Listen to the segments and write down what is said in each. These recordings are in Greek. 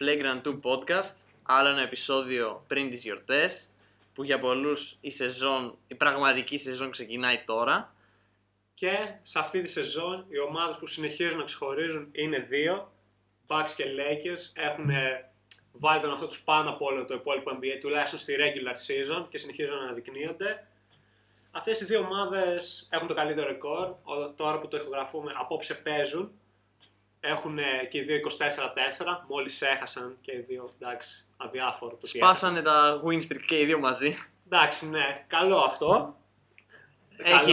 Flagrant 2 Podcast, άλλο ένα επεισόδιο πριν τις γιορτές, που για πολλούς η πραγματική σεζόν ξεκινάει τώρα. Και σε αυτή τη σεζόν οι ομάδες που συνεχίζουν να ξεχωρίζουν είναι δύο. Bucks και Lakers έχουν βάλει τον αυτό τους πάνω από όλο το υπόλοιπο NBA, τουλάχιστον στη regular season, και συνεχίζουν να αναδεικνύονται. Αυτές οι δύο ομάδες έχουν το καλύτερο ρεκόρ. Τώρα που το ηχογραφούμε, απόψε παίζουν. Έχουν και οι δύο 24-4, μόλις έχασαν και οι δύο, εντάξει, αδιάφορο. Σπάσανε τα win streak και οι δύο μαζί. Εντάξει, ναι, καλό αυτό.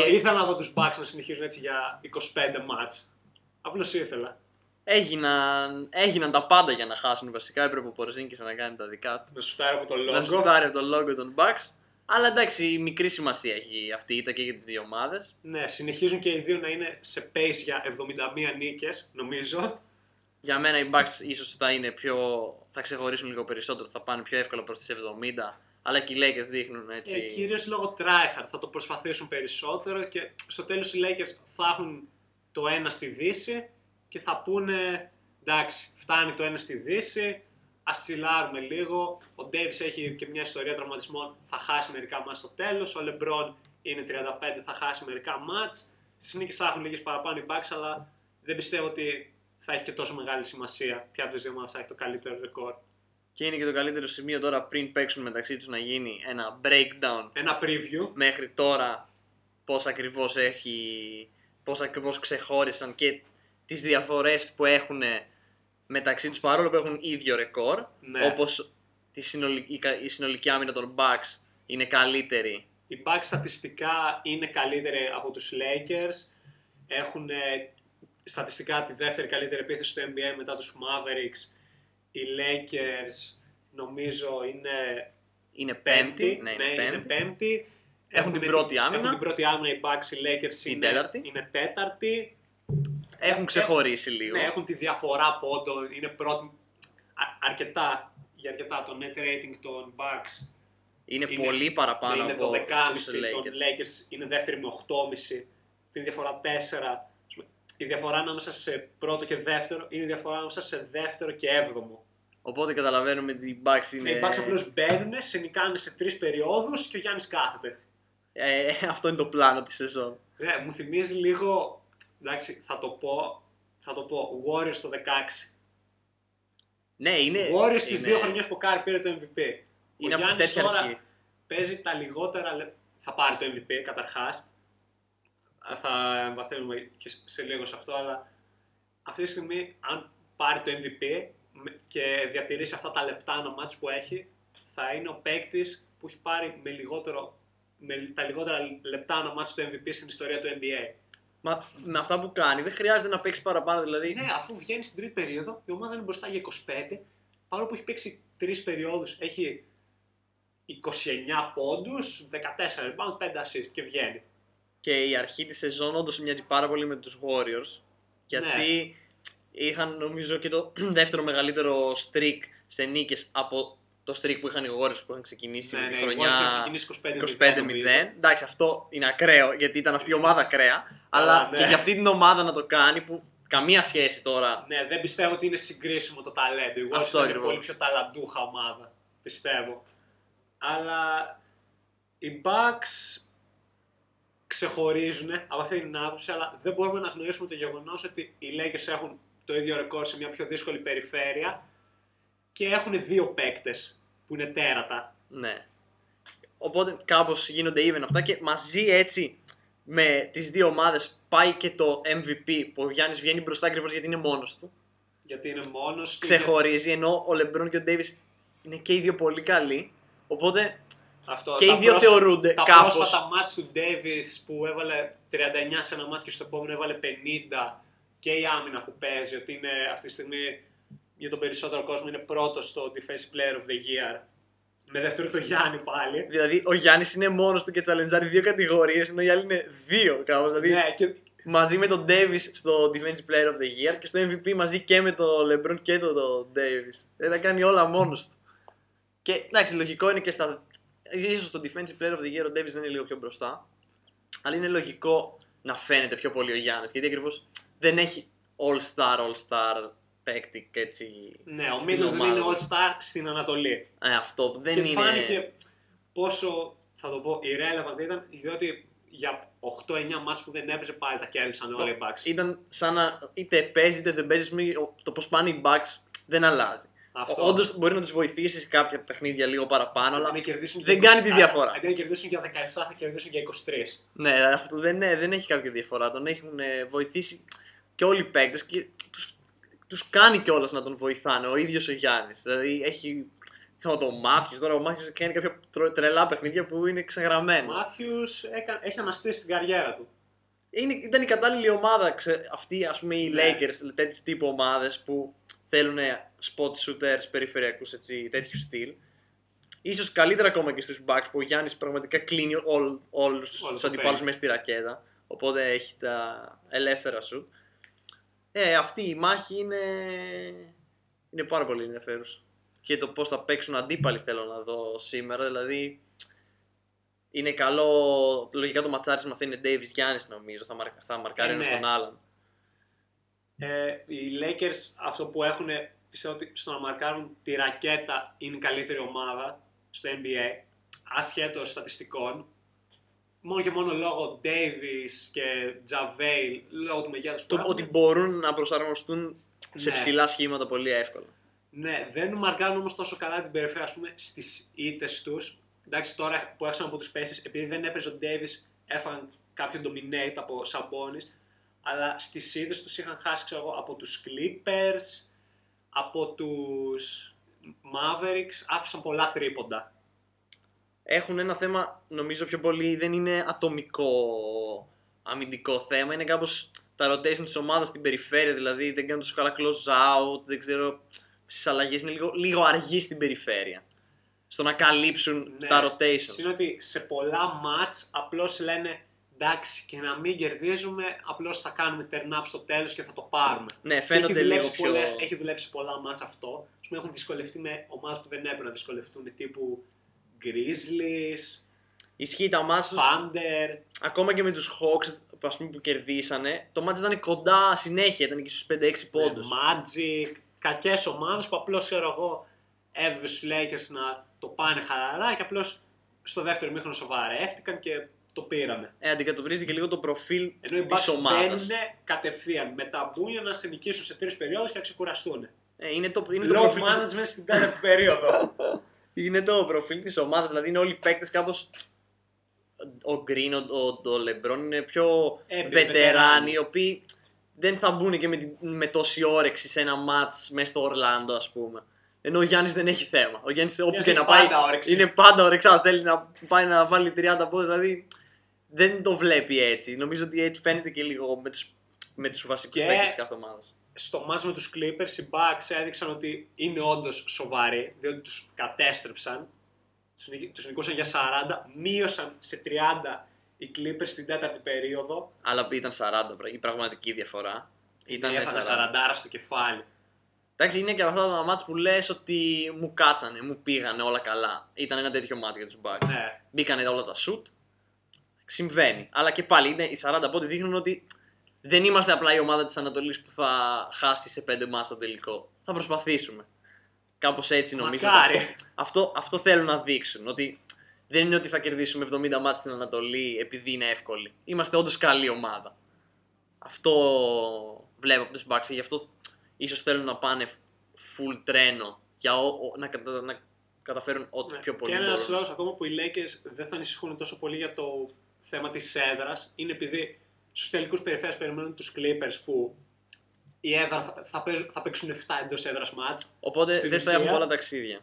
Ήθελα να δω τους Bucks να συνεχίζουν έτσι για 25 μάτς. Απλώς ήθελα. Έγιναν τα πάντα για να χάσουν, βασικά. Έπρεπε ο Πορζίνγκης να κάνει τα δικά του. Να σουτάρει από το λόγο. Τον Bucks. Αλλά εντάξει, μικρή σημασία έχει αυτή η ήττα και για τις δύο ομάδες. Ναι, συνεχίζουν και οι δύο να είναι σε pace για 71 νίκες, νομίζω. Για μένα οι Bucks ίσως θα ξεχωρίσουν λίγο περισσότερο, θα πάνε πιο εύκολα προς τις 70. Αλλά και οι Lakers δείχνουν έτσι. Κυρίως λόγω tryhard θα το προσπαθήσουν περισσότερο και στο τέλος οι Lakers θα έχουν το ένα στη Δύση και θα πούνε εντάξει, φτάνει το ένα στη Δύση. Ας τσιλάρουμε λίγο. Ο Davis έχει και μια ιστορία τραυματισμών. Θα χάσει μερικά μάτς στο τέλος. Ο LeBron είναι 35. Θα χάσει μερικά μάτς. Στις νίκες θα έχουν λίγες παραπάνω οι Bucks, αλλά δεν πιστεύω ότι θα έχει και τόσο μεγάλη σημασία ποια από τις δύο ομάδες θα έχει το καλύτερο ρεκόρ. Και είναι και το καλύτερο σημείο τώρα πριν παίξουν μεταξύ τους να γίνει ένα breakdown. Ένα preview. Μέχρι τώρα πώς ακριβώς ξεχώρισαν και τις διαφορές που έχουν μεταξύ τους, παρόλο που έχουν ίδιο ρεκόρ, ναι. Όπως η συνολική άμυνα των Bucks είναι καλύτερη. Οι Bucks στατιστικά είναι καλύτεροι από τους Lakers, έχουν στατιστικά τη δεύτερη καλύτερη επίθεση στο NBA μετά τους Mavericks. Οι Lakers νομίζω είναι πέμπτη. Είναι πέμπτη. Έχουν την πρώτη άμυνα. Έχουν την πρώτη άμυνα οι Bucks, οι Lakers είναι τέταρτη. Έχουν ξεχωρίσει λίγο. Ναι, έχουν τη διαφορά πόντων. Είναι πρώτη. Για αρκετά το net rating των Bucks είναι πολύ παραπάνω από τους Lakers. Των Lakers είναι δεύτερη με 8,5. Την διαφορά 4. Η διαφορά ανάμεσα σε πρώτο και δεύτερο είναι η διαφορά ανάμεσα σε δεύτερο και έβδομο. Οπότε καταλαβαίνουμε ότι οι Bucks είναι. Οι Bucks απλώς μπαίνουν, συνικάνε σε 3 περιόδους και ο Γιάννης κάθεται. Αυτό είναι το πλάνο της σεζόν. Μου θυμίζει λίγο. Εντάξει, θα το πω, Warriors το 16. Ναι, είναι. Warriors τις δύο χρονιές που Κάρι πήρε το MVP. Ο Γιάννης τώρα παίζει τα λιγότερα. Θα πάρει το MVP καταρχάς. Θα εμβαθύνουμε και σε λίγο σε αυτό, αλλά αυτή τη στιγμή αν πάρει το MVP και διατηρήσει αυτά τα λεπτά ένα μάτς που έχει, θα είναι ο παίκτης που έχει πάρει με τα λιγότερα λεπτά ένα μάτς το MVP στην ιστορία του NBA. Μα με αυτά που κάνει, δεν χρειάζεται να παίξει παραπάνω, δηλαδή. Ναι, αφού βγαίνει στην τρίτη περίοδο, η ομάδα είναι μπροστά για 25. Παρόλο που έχει παίξει 3 περιόδους, έχει 29 πόντους, 14 rebound, 5 assist και βγαίνει. Και η αρχή της σεζόν όντως μοιάζει πάρα πολύ με τους Warriors. Γιατί είχαν νομίζω και το δεύτερο μεγαλύτερο streak σε νίκες από το streak που είχαν οι Warriors που είχαν ξεκινήσει τη χρονιά. Ναι, ξεκινήσει 25-0. Εντάξει, αυτό είναι ακραίο γιατί ήταν αυτή η ομάδα ακραία. Αλλά ναι. Και για αυτή την ομάδα να το κάνει που καμία σχέση τώρα. Ναι, δεν πιστεύω ότι είναι συγκρίσιμο το ταλέντο. Οι Warriors είναι πολύ πιο ταλαντούχα ομάδα, πιστεύω. Αλλά οι Bucks ξεχωρίζουν από αυτή την άποψη, αλλά δεν μπορούμε να αγνοήσουμε το γεγονός ότι οι Lakers έχουν το ίδιο ρεκόρ σε μια πιο δύσκολη περιφέρεια και έχουν δύο παίκτες που είναι τέρατα. Ναι. Οπότε κάπως γίνονται even αυτά και μαζί έτσι. Με τις δύο ομάδες πάει και το MVP που ο Γιάννης βγαίνει μπροστά ακριβώς γιατί είναι μόνος του. Ξεχωρίζει, ενώ ο Λεμπρόν και ο Ντέιβις είναι και οι δύο πολύ καλοί. Οπότε αυτό, και οι δύο θεωρούνται κάπως. Τα πρόσφατα μάτς του Ντέιβις που έβαλε 39 σε ένα μάτς και στο επόμενο έβαλε 50 και η άμυνα που παίζει. Ότι είναι αυτή τη στιγμή για τον περισσότερο κόσμο είναι πρώτος στο Defensive Player of the Year. Με δεύτερο το Γιάννη πάλι. Δηλαδή ο Γιάννης είναι μόνος του και τσαλεντζάρει δύο κατηγορίες, ενώ οι άλλοι είναι δύο κάπως. Δηλαδή ναι, και μαζί με τον Davis στο Defensive Player of the Year και στο MVP μαζί και με τον LeBron και τον Davis. Δηλαδή τα κάνει όλα μόνος του. Και εντάξει, λογικό είναι και στα. Ίσως στο Defensive Player of the Year ο Davis δεν είναι λίγο πιο μπροστά. Αλλά είναι λογικό να φαίνεται πιο πολύ ο Γιάννης γιατί ακριβώς δεν έχει all-star παίκτη και έτσι. Ναι, ο Middleton είναι all-star στην Ανατολή. Αυτό δεν και είναι. Και φάνηκε πόσο, θα το πω, irrelevant ήταν, διότι για 8-9 μάτς που δεν έπαιζε πάλι τα κέρδισαν όλοι οι Bucks. Ήταν σαν να είτε παίζει είτε δεν παίζει, το πώς πάνε οι Bucks δεν αλλάζει. Όντως μπορεί να τους βοηθήσει σε κάποια παιχνίδια λίγο παραπάνω, αλλά δεν κάνει τη διαφορά. Αντί να κερδίσουν για 17, θα κερδίσουν για 23. Ναι, αυτό δεν έχει κάποια διαφορά. Τον έχουν βοηθήσει και όλοι οι παίκτες και τους κάνει κιόλας να τον βοηθάνε. Ο ίδιος ο Γιάννης. Δηλαδή έχει. Τον Matthews, τώρα ο Matthews κάνει κάποια τρελά παιχνίδια που είναι ξεγραμμένα. Ο Matthews έχει αναστήσει την καριέρα του. Ήταν η κατάλληλη ομάδα αυτή, ας πούμε, οι Lakers, τέτοιου τύπου ομάδες που θέλουν spot shooters, περιφερειακούς, έτσι, τέτοιου στυλ. Ίσως καλύτερα ακόμα και στους Bucks που ο Γιάννης πραγματικά κλείνει όλους τους αντιπάλους μέσα στη ρακέτα. Οπότε έχει τα ελεύθερα shoot. Αυτή η μάχη είναι πάρα πολύ ενδιαφέρουσα. Και το πώς θα παίξουν αντίπαλοι θέλω να δω σήμερα. Δηλαδή είναι καλό. Λογικά το ματσάρισμα θα είναι Davis Giannis, νομίζω. Θα μαρκάρει ένας τον άλλον. Οι Lakers αυτό που έχουν, πιστεύω ότι στο να μαρκάρουν τη ρακέτα είναι η καλύτερη ομάδα στο NBA, ασχέτως στατιστικών. Μόνο και μόνο λόγω Davis και JaVale, λόγω του μεγέθους που έχουν. Ότι μπορούν να προσαρμοστούν σε ψηλά σχήματα πολύ εύκολα. Ναι, δεν μαρκάρουν όμως τόσο καλά την περιφέρεια, ας πούμε, στις ήττες τους. Εντάξει, τώρα που έχασαν από τους Pacers, επειδή δεν έπαιζε ο Davis, έφαγαν κάποιο dominate από Sabonis, αλλά στις ήττες τους είχαν χάσει, ξέρω εγώ, από τους Clippers, από τους Mavericks, άφησαν πολλά τρίποντα. Έχουν ένα θέμα, νομίζω πιο πολύ, δεν είναι ατομικό αμυντικό θέμα, είναι κάπως τα rotation της ομάδας στην περιφέρεια, δηλαδή δεν κάνουν τόσο καλά close out, δεν ξέρω. Στις αλλαγές είναι λίγο αργή στην περιφέρεια. Στο να καλύψουν τα rotation. Είναι ότι σε πολλά match απλώς λένε εντάξει και να μην κερδίζουμε, απλώς θα κάνουμε turn up στο τέλος και θα το πάρουμε. Ναι, φαίνεται λίγο πιο. Έχει δουλέψει πολλά match αυτό. Ας πούμε, έχουν δυσκολευτεί με ομάδες που δεν έπρεπε να δυσκολευτούν, τύπου Grizzlies. Ισχύει τα match τους. Thunder. Ακόμα και με τους Hawks, ας πούμε, που κερδίσανε, το match ήταν κοντά συνέχεια, ήταν και στους 5-6 πόντους. Magic. Κακές ομάδες που απλώς ξέρω εγώ έβριζε στους Lakers να το πάνε χαλαρά και απλώς στο δεύτερο μήχρονο σοβαρεύτηκαν και το πήραμε. Αντικατοπτρίζει και λίγο το προφίλ της ομάδας. Ενώ οι Bucks δεν είναι κατευθείαν με τα μπούνια να σε νικήσουν σε τρεις περιόδους και να ξεκουραστούν. Είναι το προφίλ management στην κάθε περίοδο. Είναι το προφίλ της ομάδας, δηλαδή είναι όλοι οι παίκτες κάπως. Ο Green, ο LeBron είναι πιο βετεράνοι, οι οποίοι δεν θα μπουν και με τόση όρεξη σε ένα μάτς μέσα στο Ορλάντο, ας πούμε. Ενώ ο Γιάννης δεν έχει θέμα. Ο Γιάννης όπου και να πάει είναι πάντα όρεξα. Θέλει να πάει να βάλει 30 πόντους, δηλαδή δεν το βλέπει έτσι. Νομίζω ότι έτσι φαίνεται και λίγο με τους βασικούς παίκτες της κάθε ομάδας. Στο μάτς με τους Clippers, οι Bucks έδειξαν ότι είναι όντως σοβαροί, διότι τους κατέστρεψαν. Τους νικούσαν για 40, μείωσαν σε 30. Οι Clippers στην τέταρτη περίοδο. Αλλά ήταν 40, η πραγματική διαφορά. Έφαγα 40 στο κεφάλι. Εντάξει, είναι και αυτά τα μάτς που λες ότι μου κάτσανε, μου πήγανε όλα καλά. Ήταν ένα τέτοιο μάτς για τους Bucks. Ναι. Μπήκανε όλα τα shoot. Συμβαίνει. Αλλά και πάλι είναι, οι 40 πόντοι δείχνουν ότι δεν είμαστε απλά η ομάδα της Ανατολής που θα χάσει σε 5 μάτς το τελικό. Θα προσπαθήσουμε. Κάπως έτσι νομίζω. Αυτό θέλουν να δείξουν. Ότι δεν είναι ότι θα κερδίσουμε 70 μάτς στην Ανατολή επειδή είναι εύκολη. Είμαστε όντως καλή ομάδα. Αυτό βλέπω από τους Bucks. Γι' αυτό ίσως θέλουν να πάνε full τρένο για να καταφέρουν ό,τι πιο πολύ μπορούν. Και ένας λόγος ακόμα που οι Lakers δεν θα ανησυχούν τόσο πολύ για το θέμα της έδρας είναι επειδή στους τελικούς περιφέρειες περιμένουν τους Clippers που η έδρα θα παίξουν 7 εντός έδρας μάτς. Οπότε δεν θα έχουν πολλά ταξίδια.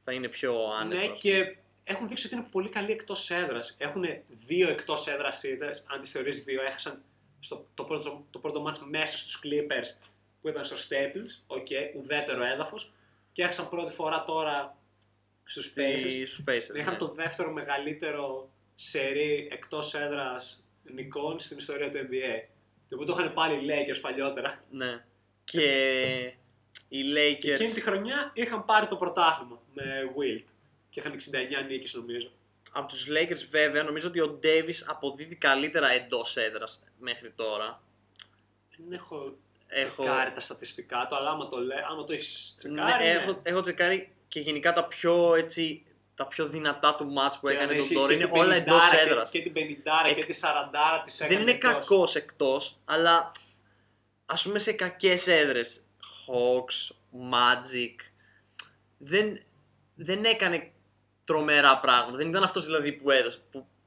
Θα είναι πιο άνετο. Ναι, και έχουν δείξει ότι είναι πολύ καλοί εκτός έδρας. Έχουν δύο εκτός έδρας ήττες. Αν τις θεωρείς δύο, έχασαν το πρώτο μάτς μέσα στους Clippers που ήταν στο Staples. Ουδέτερο έδαφος. Και έχασαν πρώτη φορά τώρα στους Pacers. Είχαν το δεύτερο μεγαλύτερο σερί εκτός έδρας νικών στην ιστορία του NBA. Το το είχαν πάλι οι Lakers παλιότερα. Ναι. Και οι Lakers. Εκείνη τη χρονιά είχαν πάρει το πρωτάθλημα με Wilt. Και είχαν 69 νίκες νομίζω. Από τους Lakers βέβαια νομίζω ότι ο Davis αποδίδει καλύτερα εντός έδρας μέχρι τώρα. Δεν έχω τσεκάρει τα στατιστικά του, αλλά άμα το έχεις τσεκάρει. Ναι, έχω τσεκάρει και γενικά τα πιο δυνατά του μάτς που έκανε τον Τόρι είναι όλα εντός έδρας. Και την 50 και τη 40 της έκανε. Δεν είναι κακός εκτός, αλλά ας πούμε σε κακές έδρες. Hawks, Magic. Δεν έκανε τρομερά πράγματα. Δεν ήταν αυτός δηλαδή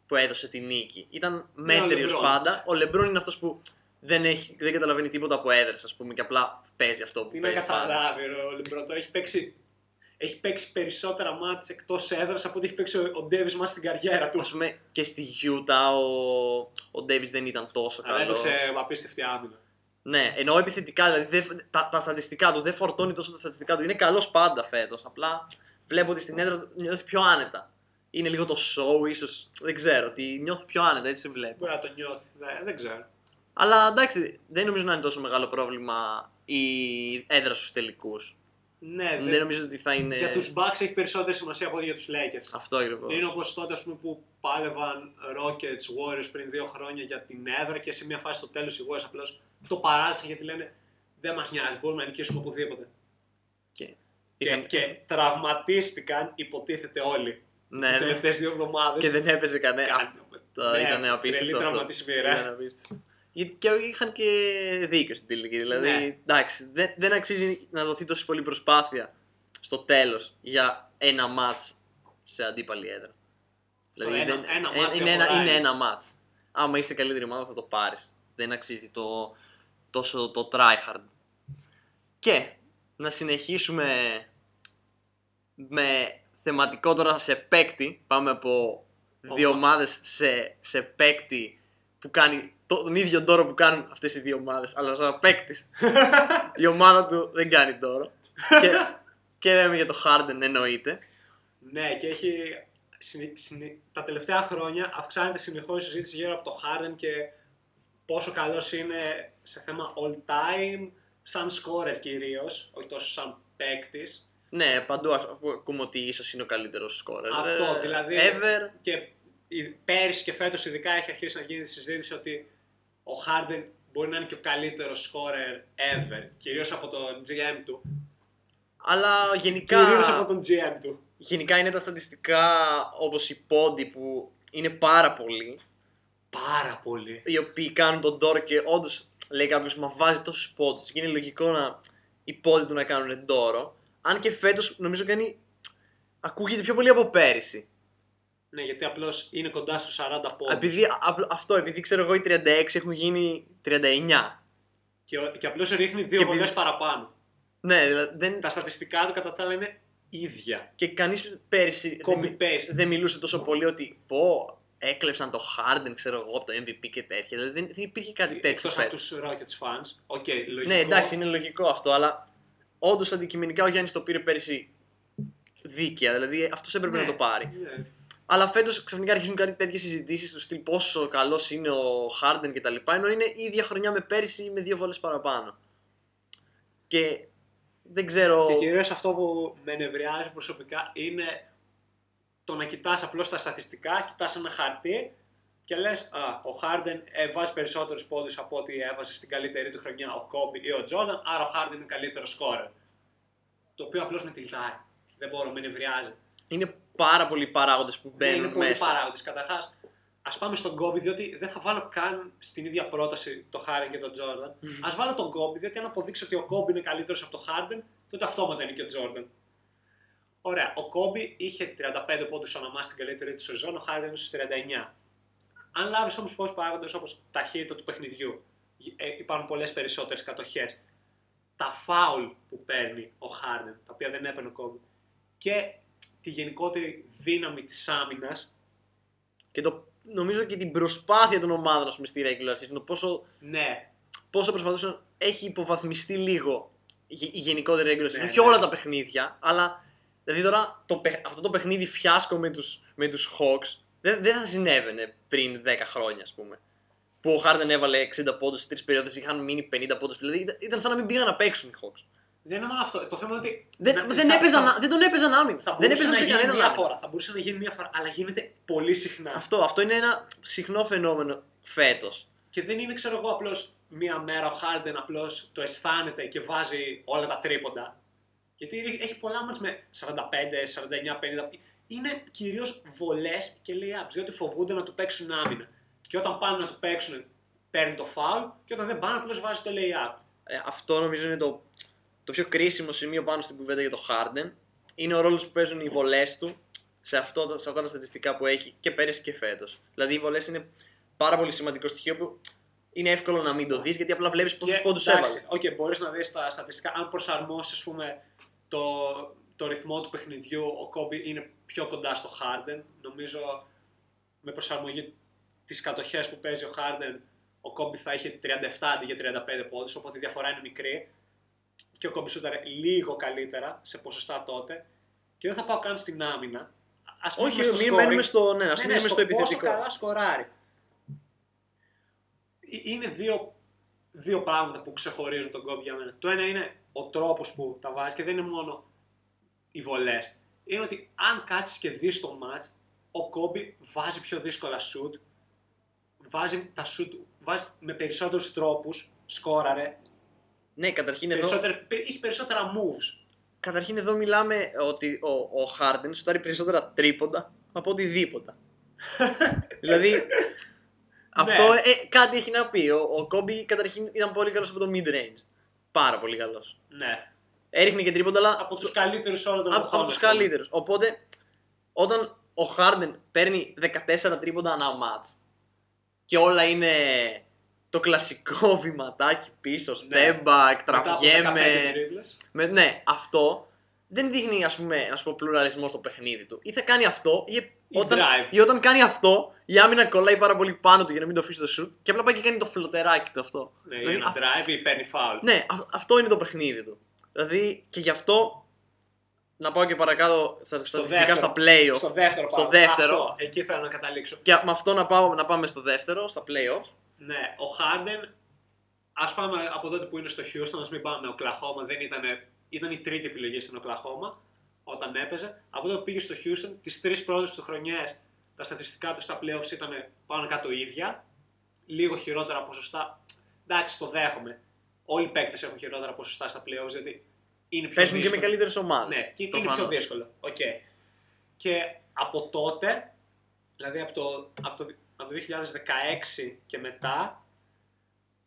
που έδωσε τη νίκη. Ήταν μέτριος πάντα. Ο LeBron είναι αυτός που δεν καταλαβαίνει τίποτα από έδρες, ας πούμε, και απλά παίζει αυτό που παίζει. Είναι καταλάβει ο LeBron τώρα. Έχει παίξει περισσότερα μάτς εκτός έδρας από ό,τι έχει παίξει ο Davis μας στην καριέρα του. Ας πούμε και στη Utah ο Davis δεν ήταν τόσο καλός. Αλλά έπαιξε απίστευτη άμυνα. Ναι, εννοώ επιθετικά, δηλαδή τα στατιστικά του δεν φορτώνει τόσο τα στατιστικά του. Είναι καλός πάντα φέτος. Απλά βλέπω ότι στην έδρα νιώθει πιο άνετα. Είναι λίγο το show, ίσως. Δεν ξέρω, ότι νιώθει πιο άνετα, έτσι βλέπω. Μπορεί να το νιώθει, δεν ξέρω. Αλλά εντάξει, δεν νομίζω να είναι τόσο μεγάλο πρόβλημα η έδρα στους τελικούς. Ναι, δεν νομίζω ότι θα είναι. Για τους Bucks έχει περισσότερη σημασία από ό,τι για τους Lakers. Αυτό ακριβώς. Είναι όπως τότε, ας πούμε, που πάλευαν Rockets, Warriors πριν 2 χρόνια για την έδρα και σε μια φάση στο τέλος οι Warriors απλώς το παράτησαν γιατί λένε δεν μας νοιάζει, μπορούμε να νικήσουμε οπουδήποτε. Και τραυματίστηκαν, υποτίθεται, όλοι. Ναι, τις τελευταίες 2 εβδομάδες. Και δεν έπαιζε κανένα. Ναι, ήταν απίστευτο. Τρελή τραυματισμή, ρε. Και είχαν και δίκιο στην τελική. Δηλαδή, ναι. Εντάξει, δεν αξίζει να δοθεί τόση πολλή προσπάθεια στο τέλος για ένα μάτς σε αντίπαλη έδρα. Δηλαδή, είναι ένα μάτς. Άμα είσαι καλύτερη ομάδα, θα το πάρεις. Δεν αξίζει τόσο το tryhard. Και να συνεχίσουμε με θεματικό τώρα σε παίκτη. Πάμε από 2 ομάδες σε παίκτη που κάνει τον ίδιο ντόρο που κάνουν αυτές οι 2 ομάδες, αλλά σαν παίκτης η ομάδα του δεν κάνει ντόρο. Και λέμε για το Harden, εννοείται. Ναι, και έχει τα τελευταία χρόνια αυξάνεται συνεχώς η συζήτηση γύρω από το Harden και πόσο καλός είναι σε θέμα all time, σαν scorer κυρίως, όχι τόσο σαν παίκτης. Ναι, παντού ακούμε ότι ίσως είναι ο καλύτερος scorer. Αυτό δηλαδή. Ever. Και πέρυσι και φέτος ειδικά έχει αρχίσει να γίνεται συζήτηση ότι ο Harden μπορεί να είναι και ο καλύτερος scorer ever, κυρίως από τον GM του. Αλλά γενικά. Κυρίως από τον GM του. Γενικά είναι τα στατιστικά όπως οι πόντοι που είναι πάρα πολλοί. Πάρα πολλοί. Οι οποίοι κάνουν τον ντόρ και όντως λέει κάποιος μα βάζει τόσους πόντους. Και είναι λογικό οι πόντοι του να κάνουν ντόρο. Αν και φέτος νομίζω κάνει. Ακούγεται πιο πολύ από πέρυσι. Ναι, γιατί απλώς είναι κοντά στους 40 πόντους. Επειδή ξέρω εγώ οι 36 έχουν γίνει 39. Και απλώς ρίχνει 2 βολές παραπάνω. Ναι, δηλαδή. Τα στατιστικά του κατά τα άλλα είναι ίδια. Και κανείς πέρυσι δεν μιλούσε τόσο πολύ ότι έκλεψαν το Harden, ξέρω εγώ, από το MVP και τέτοια. Δηλαδή δεν υπήρχε κάτι τέτοιο. Εκτός από τους Rockets fans. Okay, λογικό. Ναι, εντάξει, είναι λογικό αυτό, αλλά όντως αντικειμενικά ο Γιάννης το πήρε πέρυσι δίκαια. Δηλαδή αυτός έπρεπε να το πάρει. Ναι. Αλλά φέτος ξαφνικά αρχίζουν κάτι τέτοιες συζητήσεις του στυλ πόσο καλός είναι ο Harden κτλ. Ενώ είναι η ίδια χρονιά με πέρυσι με 2 βολές παραπάνω. Και δεν ξέρω. Και κυρίως αυτό που με νευριάζει προσωπικά είναι το να κοιτάς απλώς τα στατιστικά, κοιτάς ένα χαρτί και λες ο Harden βάζει περισσότερους πόντους από ό,τι έβαζε στην καλύτερη του χρονιά ο Kobe ή ο Jordan, άρα ο Harden είναι καλύτερος scorer. Το οποίο απλώς με τυλτάρει. Δεν μπορώ, με νευριάζει. Είναι πάρα πολλοί παράγοντες που μπαίνουν μέσα. Είναι πολλοί παράγοντες. Καταρχάς, ας πάμε στον Kobe, διότι δεν θα βάλω καν στην ίδια πρόταση το Harden και τον Jordan. Mm-hmm. Ας βάλω τον Kobe, διότι αν αποδείξω ότι ο Kobe είναι καλύτερος από τον Harden, τότε αυτόματα είναι και ο Jordan. Ωραία, ο Kobe είχε 35 πόντους αναμά στην καλύτερη του σεζόν, ο Harden στους 39. Αν λάβεις όμως πολλούς παράγοντες όπως ταχύτητα του παιχνιδιού, υπάρχουν πολλές περισσότερες κατοχές, τα φάουλ που παίρνει ο Harden, τα οποία δεν έπαιρνε ο Kobe, και τη γενικότερη δύναμη της άμυνας και νομίζω και την προσπάθεια των ομάδων στη regular season, πόσο προσπαθούσαν, έχει υποβαθμιστεί λίγο η γενικότερη regular season, όχι όλα τα παιχνίδια, αλλά δηλαδή τώρα αυτό το παιχνίδι φιάσκο με τους Hawks δεν θα συνέβαινε πριν 10 χρόνια ας πούμε, που ο Harden έβαλε 60 πόντους σε 3 περίοδες, είχαν μείνει 50 πόντους, δηλαδή ήταν σαν να μην πήγαν να παίξουν οι Hawks. Δεν είναι μόνο αυτό. Το θέμα είναι ότι. Δεν τον έπαιζαν άμυνα. Δεν έπαιζαν σε κανέναν μια φορά. Θα μπορούσε να γίνει μια φορά, αλλά γίνεται πολύ συχνά. Αυτό είναι ένα συχνό φαινόμενο φέτος. Και δεν είναι, ξέρω εγώ, απλώς μία μέρα ο Harden απλώς το αισθάνεται και βάζει όλα τα τρίποντα. Γιατί έχει πολλά μάτς με 45, 49, 50. Είναι κυρίως βολές και lay-ups, διότι φοβούνται να του παίξουν άμυνα. Και όταν πάνε να του παίξουν, παίρνει το foul, και όταν δεν πάνε, απλώς βάζει το lay-up. Αυτό νομίζω είναι το πιο κρίσιμο σημείο πάνω στην κουβέντα για το Harden. Είναι ο ρόλος που παίζουν οι βολές του σε αυτά τα στατιστικά που έχει και πέρυσι και φέτος. Δηλαδή, οι βολές είναι πάρα πολύ σημαντικό στοιχείο που είναι εύκολο να μην το δεις, γιατί απλά βλέπεις πόσους πόντους έβαλε. Okay, μπορείς να δεις τα στατιστικά. Αν προσαρμόσεις, ας πούμε, το ρυθμό του παιχνιδιού, ο Kobe είναι πιο κοντά στο Harden. Νομίζω με προσαρμογή τις κατοχές που παίζει ο Harden, ο Kobe θα είχε 37 αντί για 35 πόντους, οπότε η διαφορά είναι μικρή. Και ο Kobe σούταρε λίγο καλύτερα σε ποσοστά τότε. Και δεν θα πάω καν στην άμυνα. Ας πούμε, όχι, μην μένουμε στο επιθετικό. Πόσο καλά σκοράρει. Είναι δύο πράγματα που ξεχωρίζουν τον Kobe για μένα. Το ένα είναι ο τρόπος που τα βάζει και δεν είναι μόνο οι βολές. Είναι ότι αν κάτσεις και δεις το μάτς, ο Kobe βάζει πιο δύσκολα σουτ, βάζει με περισσότερους τρόπους, σκόραρε. Ναι, καταρχήν εδώ. Είχε περισσότερα moves. Καταρχήν εδώ μιλάμε ότι ο Harden σουτάρει περισσότερα τρίποντα από οτιδήποτε. Δηλαδή. Αυτό κάτι έχει να πει. Ο Kobe καταρχήν ήταν πολύ καλός από το mid-range. Πάρα πολύ καλός. Ναι. Έριχνε και τρίποντα, αλλά. Από τους καλύτερους όλων των εποχών. Από τους καλύτερους. Οπότε, όταν ο Harden παίρνει 14 τρίποντα ανά μάτς και όλα είναι το κλασικό βηματάκι πίσω, step back, τραβιέμαι. Ναι, αυτό δεν δείχνει, ας πούμε, πλουραλισμό στο παιχνίδι του. Ή θα κάνει αυτό, ή όταν κάνει αυτό, η άμυνα κολλάει πάρα πολύ πάνω του για να μην το αφήσει το shoot και απλά πάει και κάνει το φλωτεράκι του αυτό. Ναι, δηλαδή, είναι drive ή παίρνει foul. Ναι, αυτό είναι το παιχνίδι του. Δηλαδή, και γι' αυτό να πάω και παρακάτω στατιστικά στα playoff. Στο δεύτερο. Αυτό, εκεί θέλω να καταλήξω. Και με αυτό να πάμε στο δεύτερο, στα playoff. Ναι, ο Harden, ας πάμε από τότε που είναι στο Houston, ας μην πάμε Οκλαχώμα, ήταν η τρίτη επιλογή στην Οκλαχώμα όταν έπαιζε. Από τότε που πήγε στο Houston, τις τρεις πρώτες του χρονιές τα στατιστικά του στα playoffs ήταν πάνω κάτω ίδια, λίγο χειρότερα ποσοστά. Εντάξει, το δέχομαι. Όλοι οι παίκτες έχουν χειρότερα ποσοστά στα playoffs, γιατί είναι πιο δύσκολο. Παίζουν και με καλύτερες ομάδες. Ναι, και είναι πιο δύσκολο. Okay. Και από τότε, δηλαδή από το 2016 και μετά,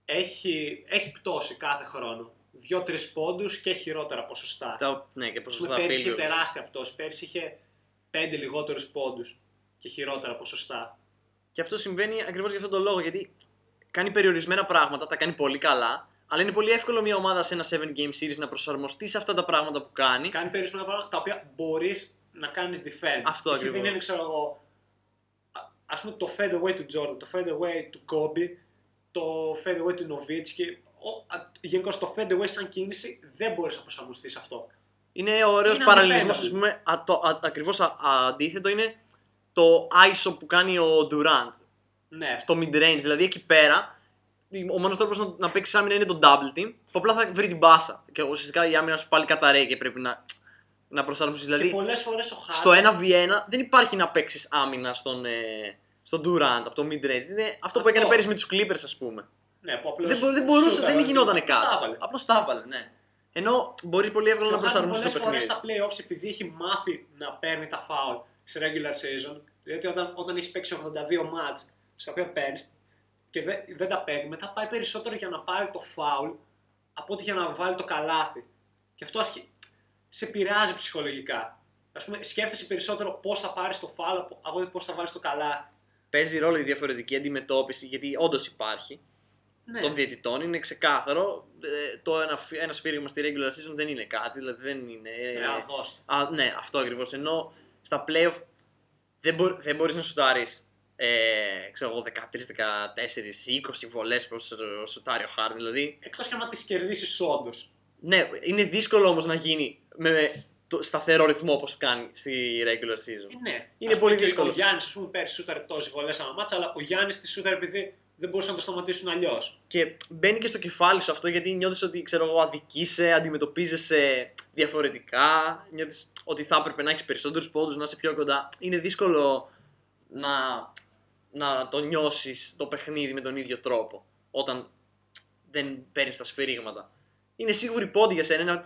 έχει πτώσει κάθε χρόνο. 2-3 πόντους και χειρότερα ποσοστά. Ναι, και ποσοστά πέρυσι είχε τεράστια πτώση. Πέρυσι είχε 5 λιγότερους πόντους και χειρότερα ποσοστά. Και αυτό συμβαίνει ακριβώς για αυτόν τον λόγο. Γιατί κάνει περιορισμένα πράγματα, τα κάνει πολύ καλά. Αλλά είναι πολύ εύκολο μια ομάδα σε ένα 7-game series να προσαρμοστεί σε αυτά τα πράγματα που κάνει. Κάνει περιορισμένα πράγματα τα οποία μπορείς να κάνεις defend. Αυτό ακριβώς. Δεν είναι, ξέρω εγώ, ας πούμε, το fade away του Jordan, το fade away του Kobe, το fade away του Nowitzki. Γενικώς το fade away σαν κίνηση δεν μπορείς να προσαρμοστείς σε αυτό. Είναι ωραίος παραλληλισμός, ας πούμε. Ακριβώς αντίθετο είναι το ISO που κάνει ο Durant. Ναι. Στο mid-range, δηλαδή εκεί πέρα ο μόνος τρόπος να παίξεις άμυνα είναι το double team, που απλά θα βρει την μπάσα και ουσιαστικά η άμυνα σου πάλι καταραίει και πρέπει να προσαρμοστείς. Δηλαδή, πολλές φορές ο Harden στο 1v1 δεν υπάρχει να παίξεις άμυνα στον Durant από το mid-range. Είναι αυτό που έκανε πέρυσι με τους Clippers, ας πούμε. Ναι, που απλώς δεν μπορούσε, δεν γινόταν κάτι. Απλώς τα έβαλε, ναι. Ενώ μπορεί πολύ εύκολα να προσαρμοστεί στο παιχνίδι. Πολλές φορές στα playoffs, επειδή έχει μάθει να παίρνει τα foul σε regular season, δηλαδή όταν έχει παίξει 82 match στα οποία παίρνει και δεν τα παίρνει, μετά πάει περισσότερο για να πάρει το foul από ότι για να βάλει το καλάθι. Και αυτό σε επηρεάζει ψυχολογικά. Ας πούμε, σκέφτεσαι περισσότερο πώς θα πάρεις το foul από ότι πώς θα βάλεις το καλάθι. Παίζει ρόλο η διαφορετική αντιμετώπιση, γιατί όντως υπάρχει. Ναι. Των διαιτητών είναι ξεκάθαρο. Ένα σφύριγμα στη regular season δεν είναι κάτι, δηλαδή δεν είναι. Ναι, αυτό ακριβώς. Ενώ στα playoff δεν μπορείς να σουτάρεις 13, 14, 20 βολές προς σουτάρει ο Harden. Δηλαδή. Εκτός και να τις κερδίσεις όντως. Ναι, είναι δύσκολο όμως να γίνει με το σταθερό ρυθμό όπως κάνει στη regular season. Ναι, είναι πολύ δύσκολο. Ο Γιάννης, ας πούμε, πέρυσι σούταρε τόσες βολές ανά μάτσα, αλλά ο Γιάννης τη σούταρε επειδή δεν μπορούσαν να το σταματήσουν αλλιώς. Και μπαίνει και στο κεφάλι σου αυτό, γιατί νιώθεις ότι, ξέρω εγώ, αδικείσαι, αντιμετωπίζεσαι διαφορετικά. Νιώθεις ότι θα έπρεπε να έχεις περισσότερους πόντους, να είσαι πιο κοντά. Είναι δύσκολο να το νιώσεις το παιχνίδι με τον ίδιο τρόπο όταν δεν παίρνεις τα σφυρίγματα. Είναι σίγουροι πόντοι για σένα,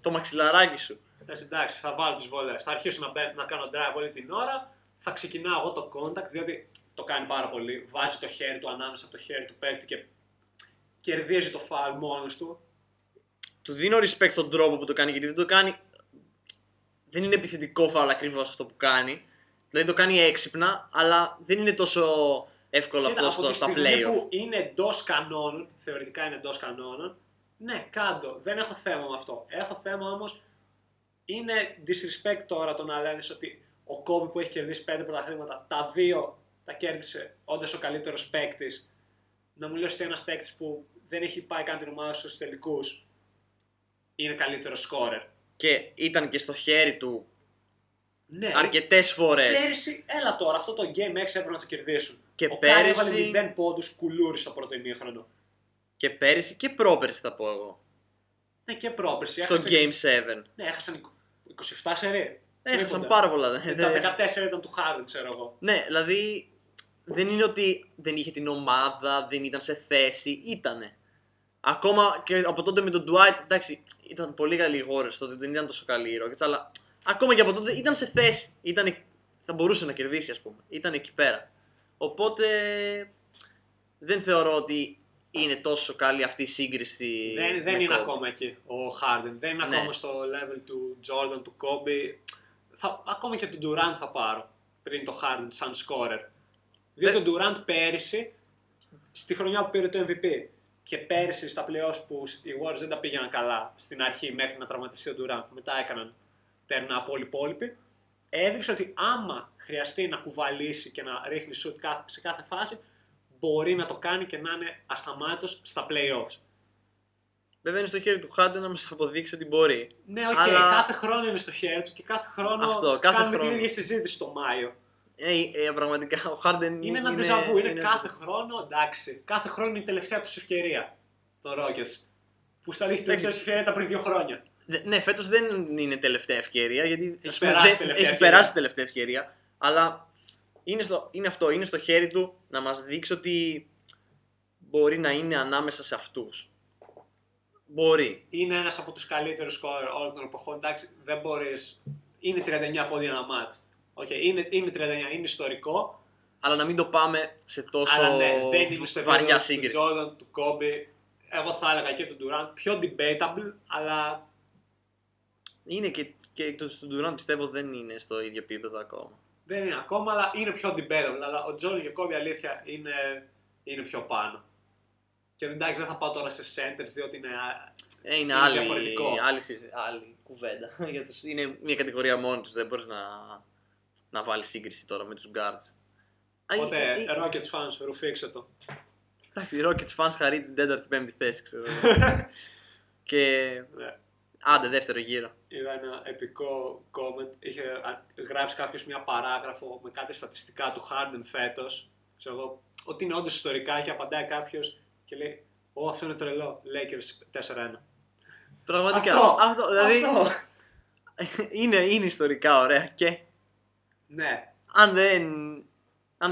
το μαξιλαράκι σου. Εντάξει, θα βάλω τις βολές. Θα αρχίσω να κάνω drive όλη την ώρα. Θα ξεκινάω εγώ το contact, διότι το κάνει πάρα πολύ. Βάζει το χέρι του ανάμεσα από το χέρι του παίκτη και κερδίζει το foul μόνος του. Του δίνω respect στον τρόπο που το κάνει, γιατί δεν το κάνει. Δεν είναι επιθετικό foul ακριβώς αυτό που κάνει. Δηλαδή το κάνει έξυπνα, αλλά δεν είναι τόσο εύκολο αυτό στα playoff. Που είναι εντός κανόνων, θεωρητικά είναι εντός κανόνων. Ναι, κάντο. Δεν έχω θέμα με αυτό. Έχω θέμα όμως. Είναι disrespect τώρα το να λένε ότι ο Kobe που έχει κερδίσει 5 πρωταθλήματα, τα 2 τα κέρδισε όντας ο καλύτερος παίκτης. Να μου λες ότι ένας παίκτης που δεν έχει πάει καν την ομάδα στους τελικούς είναι καλύτερος scorer. Και ήταν και στο χέρι του. Ναι, αρκετές φορές. Πέρυσι, έλα τώρα, αυτό το Game 6 έπρεπε να το κερδίσουν. Και ο πέρυσι έβαλε 0 πόντους κουλούρι στο πρώτο ημίχρονο. Και πέρυσι και πρόπερσι θα πω εγώ. Ναι, και πρόπερσι. Στο Game 7. Ναι, έχασαν 27 σερί. Έχασαν πάρα πολλά. Τα 14 ήταν του Harden, ξέρω εγώ. Ναι, δηλαδή δεν είναι ότι δεν είχε την ομάδα, δεν ήταν σε θέση, ήτανε. Ακόμα και από τότε με τον Dwight, εντάξει, ήταν πολύ καλή η Warriors τότε, δεν ήταν τόσο καλή η Rockets, αλλά ακόμα και από τότε ήταν σε θέση. Ήταν, θα μπορούσε να κερδίσει, ας πούμε. Ήταν εκεί πέρα. Οπότε δεν θεωρώ ότι είναι τόσο καλή αυτή η σύγκριση. Δεν είναι Kobe ακόμα εκεί ο Harden. Δεν είναι ακόμα στο level του Jordan, του Kobe. Ακόμα και του Durant θα πάρω πριν το Harden σαν scorer. Διότι ο Durant πέρυσι, στη χρονιά που πήρε το MVP, και πέρυσι στα playoffs που οι Warriors δεν τα πήγαιναν καλά στην αρχή μέχρι να τραυματιστεί ο Durant, μετά έκαναν τέρνα από όλοι οι υπόλοιποι, έδειξε ότι άμα χρειαστεί να κουβαλήσει και να ρίχνει σουτ σε κάθε φάση, μπορεί να το κάνει και να είναι ασταμάτητος στα playoffs. Βέβαια είναι στο χέρι του Harden να μας αποδείξει ότι μπορεί. Ναι, οκ, αλλά κάθε χρόνο είναι στο χέρι του και κάθε χρόνο κάνουμε την ίδια συζήτηση το Μάιο. Πραγματικά ο Harden είναι ένα ντεζαβού, είναι κάθε χρόνο, εντάξει, κάθε χρόνο είναι η τελευταία τους ευκαιρία, το Rockets, που στα λίγη τελευταία ευκαιρία τα πριν 2 χρόνια. Ναι, φέτος δεν είναι τελευταία ευκαιρία, γιατί έχει περάσει τελευταία ευκαιρία, αλλά είναι στο χέρι του να μας δείξει ότι μπορεί να είναι ανάμεσα σε αυτούς. Μπορεί. Είναι ένας από τους καλύτερους σκόρερ όλων των εποχών, εντάξει, δεν μπορείς. Είναι 39 πόδια ένα μάτς. Okay, είναι 39, είναι ιστορικό. Αλλά να μην το πάμε σε τόσο βαριά σύγκριση. Του Jordan, του Kobe, εγώ θα έλεγα και του Durant, πιο debatable, αλλά είναι και του Durant πιστεύω δεν είναι στο ίδιο επίπεδο ακόμα. Δεν είναι ακόμα, αλλά είναι πιο debatable. Αλλά ο Jordan και ο Kobe αλήθεια είναι πιο πάνω. Και εντάξει, δεν θα πάω τώρα σε centers, διότι είναι άλλη κουβέντα. Είναι μια κατηγορία μόνη τους, δεν μπορείς να βάλει σύγκριση τώρα με τους guards. Οπότε, Rockets fans, ρουφήξε το. Εντάξει, οι Rockets fans χαρεί την 4η-5η θέση, ξέρω. Και άντε, δεύτερο γύρο. Είδα ένα επικό comment, είχε γράψει κάποιος μια παράγραφο με κάτι στατιστικά του Harden φέτος, ξέρω εγώ, ότι είναι όντως ιστορικά, και απαντάει κάποιος και λέει, ω, αυτό είναι τρελό, Lakers 4-1. Πραγματικά, αυτό, δηλαδή, είναι ιστορικά ωραία και ναι. Αν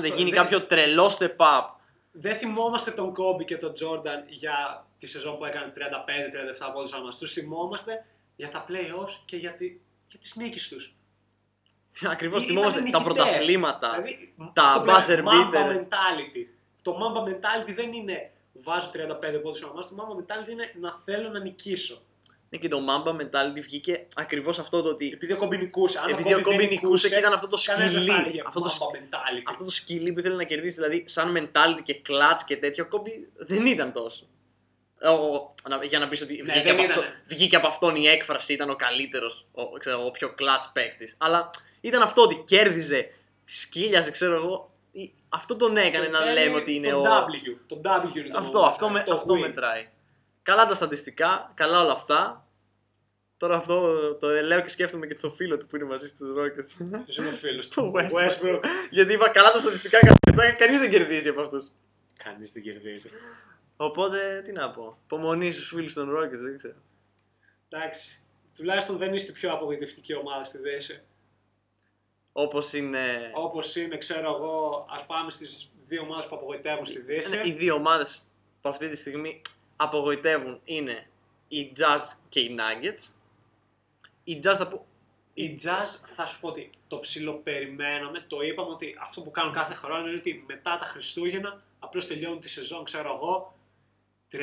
δεν γίνει κάποιο τρελό step up. Δεν θυμόμαστε τον Kobe και τον Jordan για τη σεζόν που έκανε 35-37 πόντους ανά μας. Τους θυμόμαστε για τα playoffs και για τις νίκες τους. Ακριβώς, θυμόμαστε τα πρωταθλήματα, δηλαδή, τα buzzer beater mentality. Το Mamba mentality δεν είναι βάζω 35 πόντους ανά μας, το Mamba mentality είναι να θέλω να νικήσω. Ναι, και το Mamba mentality βγήκε ακριβώς αυτό το ότι. Επειδή ο Kobe νικούσε, και ήταν αυτό το σκυλί. Αυτό το σκυλί που ήθελε να κερδίσει, δηλαδή σαν mentality και clutch και τέτοιο, ο Kobe δεν ήταν τόσο. Για να πεις ότι βγήκε από αυτόν η έκφραση, ήταν ο καλύτερος, ο πιο clutch παίκτης. Αλλά ήταν αυτό ότι κέρδιζε, σκύλιαζε, ξέρω εγώ. Αυτό τον έκανε να λέμε ότι είναι ο. Το W είναι το. Αυτό μετράει. Καλά τα στατιστικά, καλά όλα αυτά. Τώρα αυτό το λέω και σκέφτομαι και τον φίλο του που είναι μαζί στους Rockets. Ποιος είναι ο φίλος του? Westbrook. Γιατί είπα καλά τα στατιστικά, κανείς δεν κερδίζει από αυτούς. Κανείς δεν κερδίζει. Οπότε τι να πω. Υπομονή στους φίλους των Rockets, δεν ξέρω. Εντάξει. Τουλάχιστον δεν είστε πιο απογοητευτική ομάδα στη Δύση. Όπως είναι, ξέρω εγώ, ας πάμε στις δύο ομάδες που απογοητεύουν στη Δύση. Οι δύο ομάδες που αυτή τη στιγμή. απογοητεύουν είναι οι Jazz και οι Nuggets. Οι Jazz θα πω... Η Jazz θα σου πω ότι το ψιλοπεριμέναμε, το είπαμε ότι αυτό που κάνουν κάθε χρόνο είναι ότι μετά τα Χριστούγεννα απλώς τελειώνουν τη σεζόν, ξέρω εγώ, 32-8,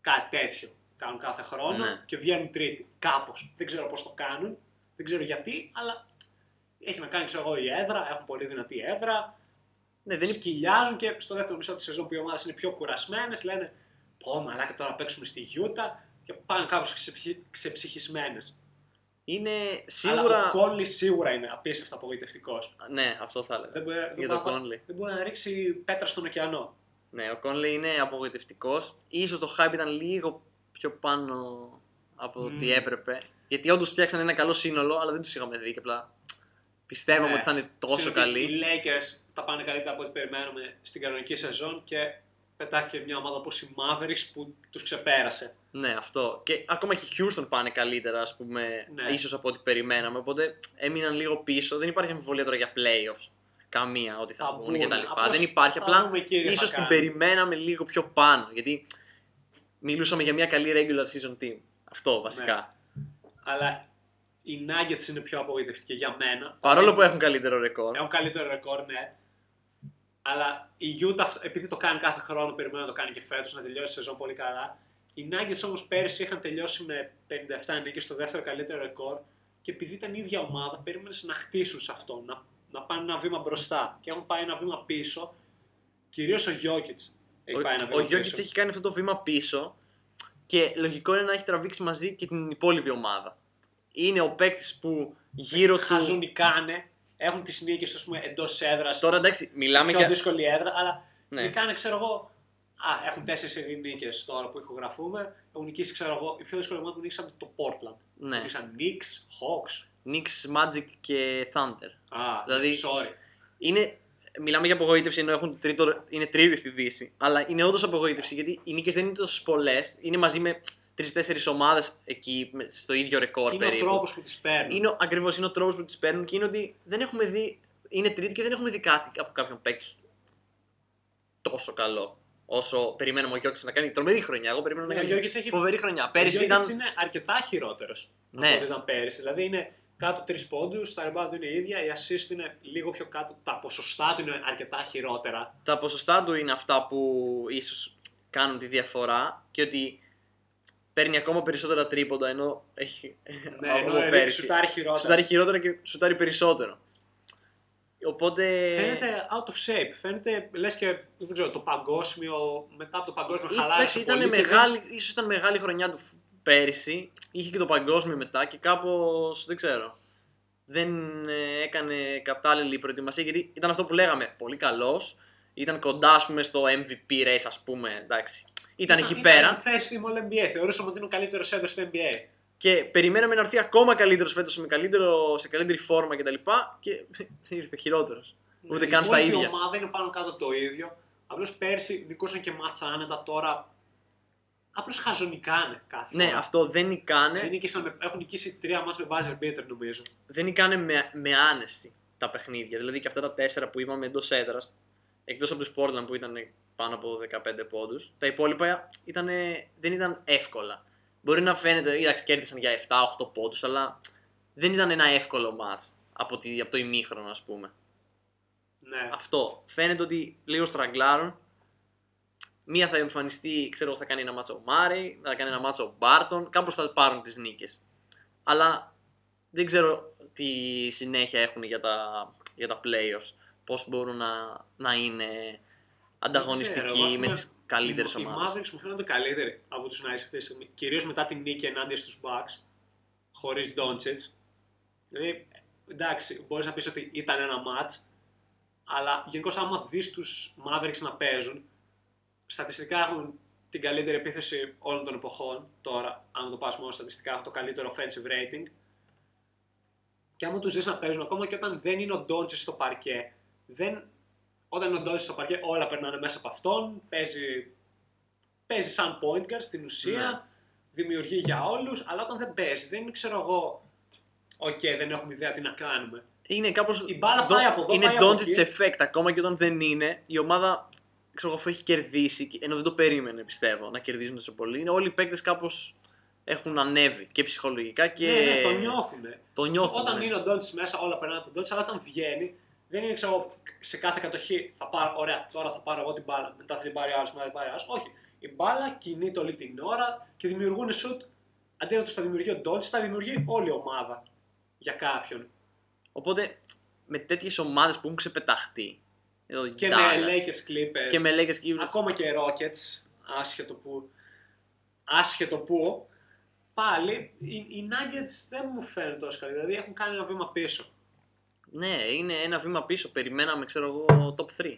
κάτι τέτοιο κάνουν κάθε χρόνο, ναι, και βγαίνουν τρίτη, κάπως. Δεν ξέρω πώς το κάνουν, δεν ξέρω γιατί, αλλά έχει να κάνει, ξέρω εγώ, η έδρα, έχουν πολύ δυνατή έδρα, ναι, δεν σκυλιάζουν και στο δεύτερο μισό της σεζόν που οι ομάδες είναι πιο κουρασμένες, λένε πω μαλάκα τώρα παίξουμε στη Γιούτα και πάνε κάπως ξεψυχισμένες. Είναι σίγουρα... Αλλά ο Κόνλι σίγουρα είναι απίστευτα απογοητευτικός. Ναι, αυτό θα έλεγα. Δεν μπορεί να ρίξει πέτρα στον ωκεανό. Ναι, ο Κόνλι είναι απογοητευτικός. Ίσως το hype ήταν λίγο πιο πάνω από ό,τι έπρεπε. Γιατί όντως φτιάξαν ένα καλό σύνολο, αλλά δεν τους είχαμε δει και απλά. Πιστεύαμε ότι θα είναι τόσο καλοί. Οι Lakers τα πάνε καλύτερα από ό,τι περιμένουμε στην κανονική σεζόν και πετάχθηκε μια ομάδα όπως οι Mavericks που τους ξεπέρασε. Ναι, αυτό. Και ακόμα και οι Houston πάνε καλύτερα, ας πούμε, ναι, ίσως από ό,τι περιμέναμε. Οπότε έμειναν λίγο πίσω. Δεν υπάρχει αμφιβολία τώρα για playoffs. Καμία, ότι θα βγουν κτλ. Δεν υπάρχει. Απλά ίσως την περιμέναμε λίγο πιο πάνω. Γιατί μιλούσαμε για μια καλή regular season team. Αυτό βασικά. Ναι. Αλλά οι Nuggets είναι πιο απογοητευτικοί για μένα. Παρόλο που έχουν καλύτερο ρεκόρ. Έχουν καλύτερο ρεκόρ, ναι. Αλλά η Utah, επειδή το κάνει κάθε χρόνο, περιμένω να το κάνει και φέτος, να τελειώσει η σεζόν πολύ καλά. Οι Nuggets όμως πέρυσι είχαν τελειώσει με 57 νίκες στο δεύτερο καλύτερο ρεκόρ και επειδή ήταν η ίδια ομάδα, περίμενες να χτίσουν σε αυτό, να πάνε ένα βήμα μπροστά και έχουν πάει ένα βήμα πίσω. Κυρίως ο Jokić έχει πάει ένα βήμα πίσω. Ο Jokić έχει κάνει αυτό το βήμα πίσω και λογικό είναι να έχει τραβήξει μαζί και την υπόλοιπη ομάδα. Είναι ο παίκτης που γύρω του... χαζουνικάνε, έχουν τις νίκες, ας πούμε, εντός έδρας. Τώρα εντάξει, μιλάμε για... πιο δύσκολη έδρα, αλλά νικάνε, ξέρω εγώ... Α, έχουν 4 νίκες τώρα που ηχογραφούμε. Έχουν νικήσει, ξέρω εγώ, η πιο δύσκολη ομάδα που νίκησαν το Portland. Ναι. Νίκησαν Knicks, Hawks. Knicks, Magic και Thunder. Α, δηλαδή, sorry. Είναι, μιλάμε για απογοήτευση ενώ έχουν είναι τρίτη στη Δύση. Αλλά είναι όντως απογοήτευση γιατί οι νίκες δεν είναι τόσο πολλές. Είναι μαζί με 3-4 ομάδες εκεί στο ίδιο ρεκόρ περίπου. Είναι ο τρόπος που τις παίρνουν. Είναι, ακριβώς, είναι ο τρόπος που τις παίρνουν και είναι ότι δεν έχουμε δει. Είναι τρίτη και δεν έχουμε δει κάτι από κάποιον παίκτη τόσο καλό. Όσο περιμένουμε ο Γιώκης να κάνει τρομερή χρονιά. Εγώ περιμένω να κάνει φοβερή χρονιά. Πέρυσι ήταν. Είναι αρκετά χειρότερος από ό,τι ήταν πέρυσι. Δηλαδή είναι κάτω 3 πόντους, τα rebound είναι ίδια, η assist είναι λίγο πιο κάτω. Τα ποσοστά του είναι αρκετά χειρότερα. Τα ποσοστά του είναι αυτά που ίσως κάνουν τη διαφορά και ότι παίρνει ακόμα περισσότερα τρίποντα ενώ έχει. Ναι, ενώ σουτάρει χειρότερα. Σουτάρει χειρότερα και σουτάρει περισσότερο. Οπότε... φαίνεται out of shape. Φαίνεται, λες και δεν ξέρω, το παγκόσμιο, μετά από το παγκόσμιο χαλάρωσε πολύ. Ίσως ήταν μεγάλη χρονιά του πέρυσι, είχε και το παγκόσμιο μετά και κάπως, δεν ξέρω, δεν έκανε κατάλληλη προετοιμασία γιατί ήταν αυτό που λέγαμε, πολύ καλός, ήταν κοντά ας πούμε, στο MVP race ας πούμε, εντάξει, ήταν εκεί πέρα. Ήταν θέση στην All-NBA, θεωρούσαμε ότι είναι ο καλύτερος έντος στο NBA. Και περιμέναμε να έρθει ακόμα καλύτερος φέτος σε καλύτερη φόρμα κτλ. Και ήρθε χειρότερος. Ναι, ούτε καν στα ίδια. Η ομάδα είναι πάνω κάτω το ίδιο. Απλώς πέρσι νικούσαν και μάτσα άνετα, τώρα. Απλώς χαζονικάνε κάθε. Ναι, αυτό δεν νικάνε. Έχουν νικήσει 3 μάτς με buzzer beater νομίζω. Δεν νικάνε με άνεση τα παιχνίδια. Δηλαδή και αυτά τα 4 που είπαμε εντός έδρας, εκτός από τους Portland που ήταν πάνω από 15 πόντους, τα υπόλοιπα δεν ήταν εύκολα. Μπορεί να φαίνεται, εντάξει, κέρδισαν για 7-8 πόντους, αλλά δεν ήταν ένα εύκολο μάτς από το ημίχρονο, ας πούμε. Ναι. Αυτό. Φαίνεται ότι λίγο στραγκλάρουν. Μία θα εμφανιστεί, θα κάνει ένα μάτσο ο Μάρεϊ, θα κάνει ένα μάτσο ο Μπάρτον, κάπως θα πάρουν τις νίκες. Αλλά δεν ξέρω τι συνέχεια έχουν για τα playoffs, πώς μπορούν να είναι ανταγωνιστικοί με τις... καλύτερες ομάδες. Οι Mavericks μου φαίνονται καλύτεροι από τους Nuggets αυτή τη στιγμή. Κυρίως μετά την νίκη ενάντια στους Bucks, χωρίς Dončić. Δηλαδή, εντάξει, μπορείς να πεις ότι ήταν ένα μάτς, αλλά γενικώς άμα δεις τους Mavericks να παίζουν, στατιστικά έχουν την καλύτερη επίθεση όλων των εποχών. Τώρα, αν το πας μόνο στατιστικά, έχουν το καλύτερο offensive rating. Και άμα τους δεις να παίζουν, ακόμα και όταν δεν είναι ο Dončić στο παρκέ, όταν είναι ο Dončić στο παρκέ, όλα περνάνε μέσα από αυτόν. Παίζει σαν point guard στην ουσία, δημιουργεί για όλους. Αλλά όταν δεν παίζει, δεν είναι, ξέρω εγώ, οκ, δεν έχουμε ιδέα τι να κάνουμε. Είναι κάπως. Η μπάλα πάει από εδώ. Είναι Dončić effect. Ακόμα και όταν δεν είναι, η ομάδα ξέρω, αφού έχει κερδίσει, ενώ δεν το περίμενε πιστεύω να κερδίζουν τόσο πολύ, είναι όλοι οι παίκτες κάπως έχουν ανέβει και ψυχολογικά και. Ναι, το νιώθουνε. Όταν είναι ο Dončić μέσα, όλα περνάνε τον Dončić, αλλά όταν βγαίνει, δεν είναι ξέρω, σε κάθε κατοχή θα πάρω, ωραία, τώρα θα πάρω εγώ την μπάλα, μετά θα την πάρει άλλο, μετά θα την πάρει άλλο. Όχι. Η μπάλα κινείται όλη την ώρα και δημιουργούν σουτ. Αντί να τους τα δημιουργεί ο Dončić, τα δημιουργεί όλη η ομάδα για κάποιον. Οπότε με τέτοιες ομάδες που έχουν ξεπεταχτεί. Και με Lakers Clippers. Και με Lakers Clippers. Ακόμα και Rockets, άσχετο που. Πάλι, οι Nuggets δεν μου φαίνουν τόσο καλή, δηλαδή έχουν κάνει ένα βήμα πίσω. Ναι, είναι ένα βήμα πίσω. Περιμέναμε, ξέρω εγώ, top 3.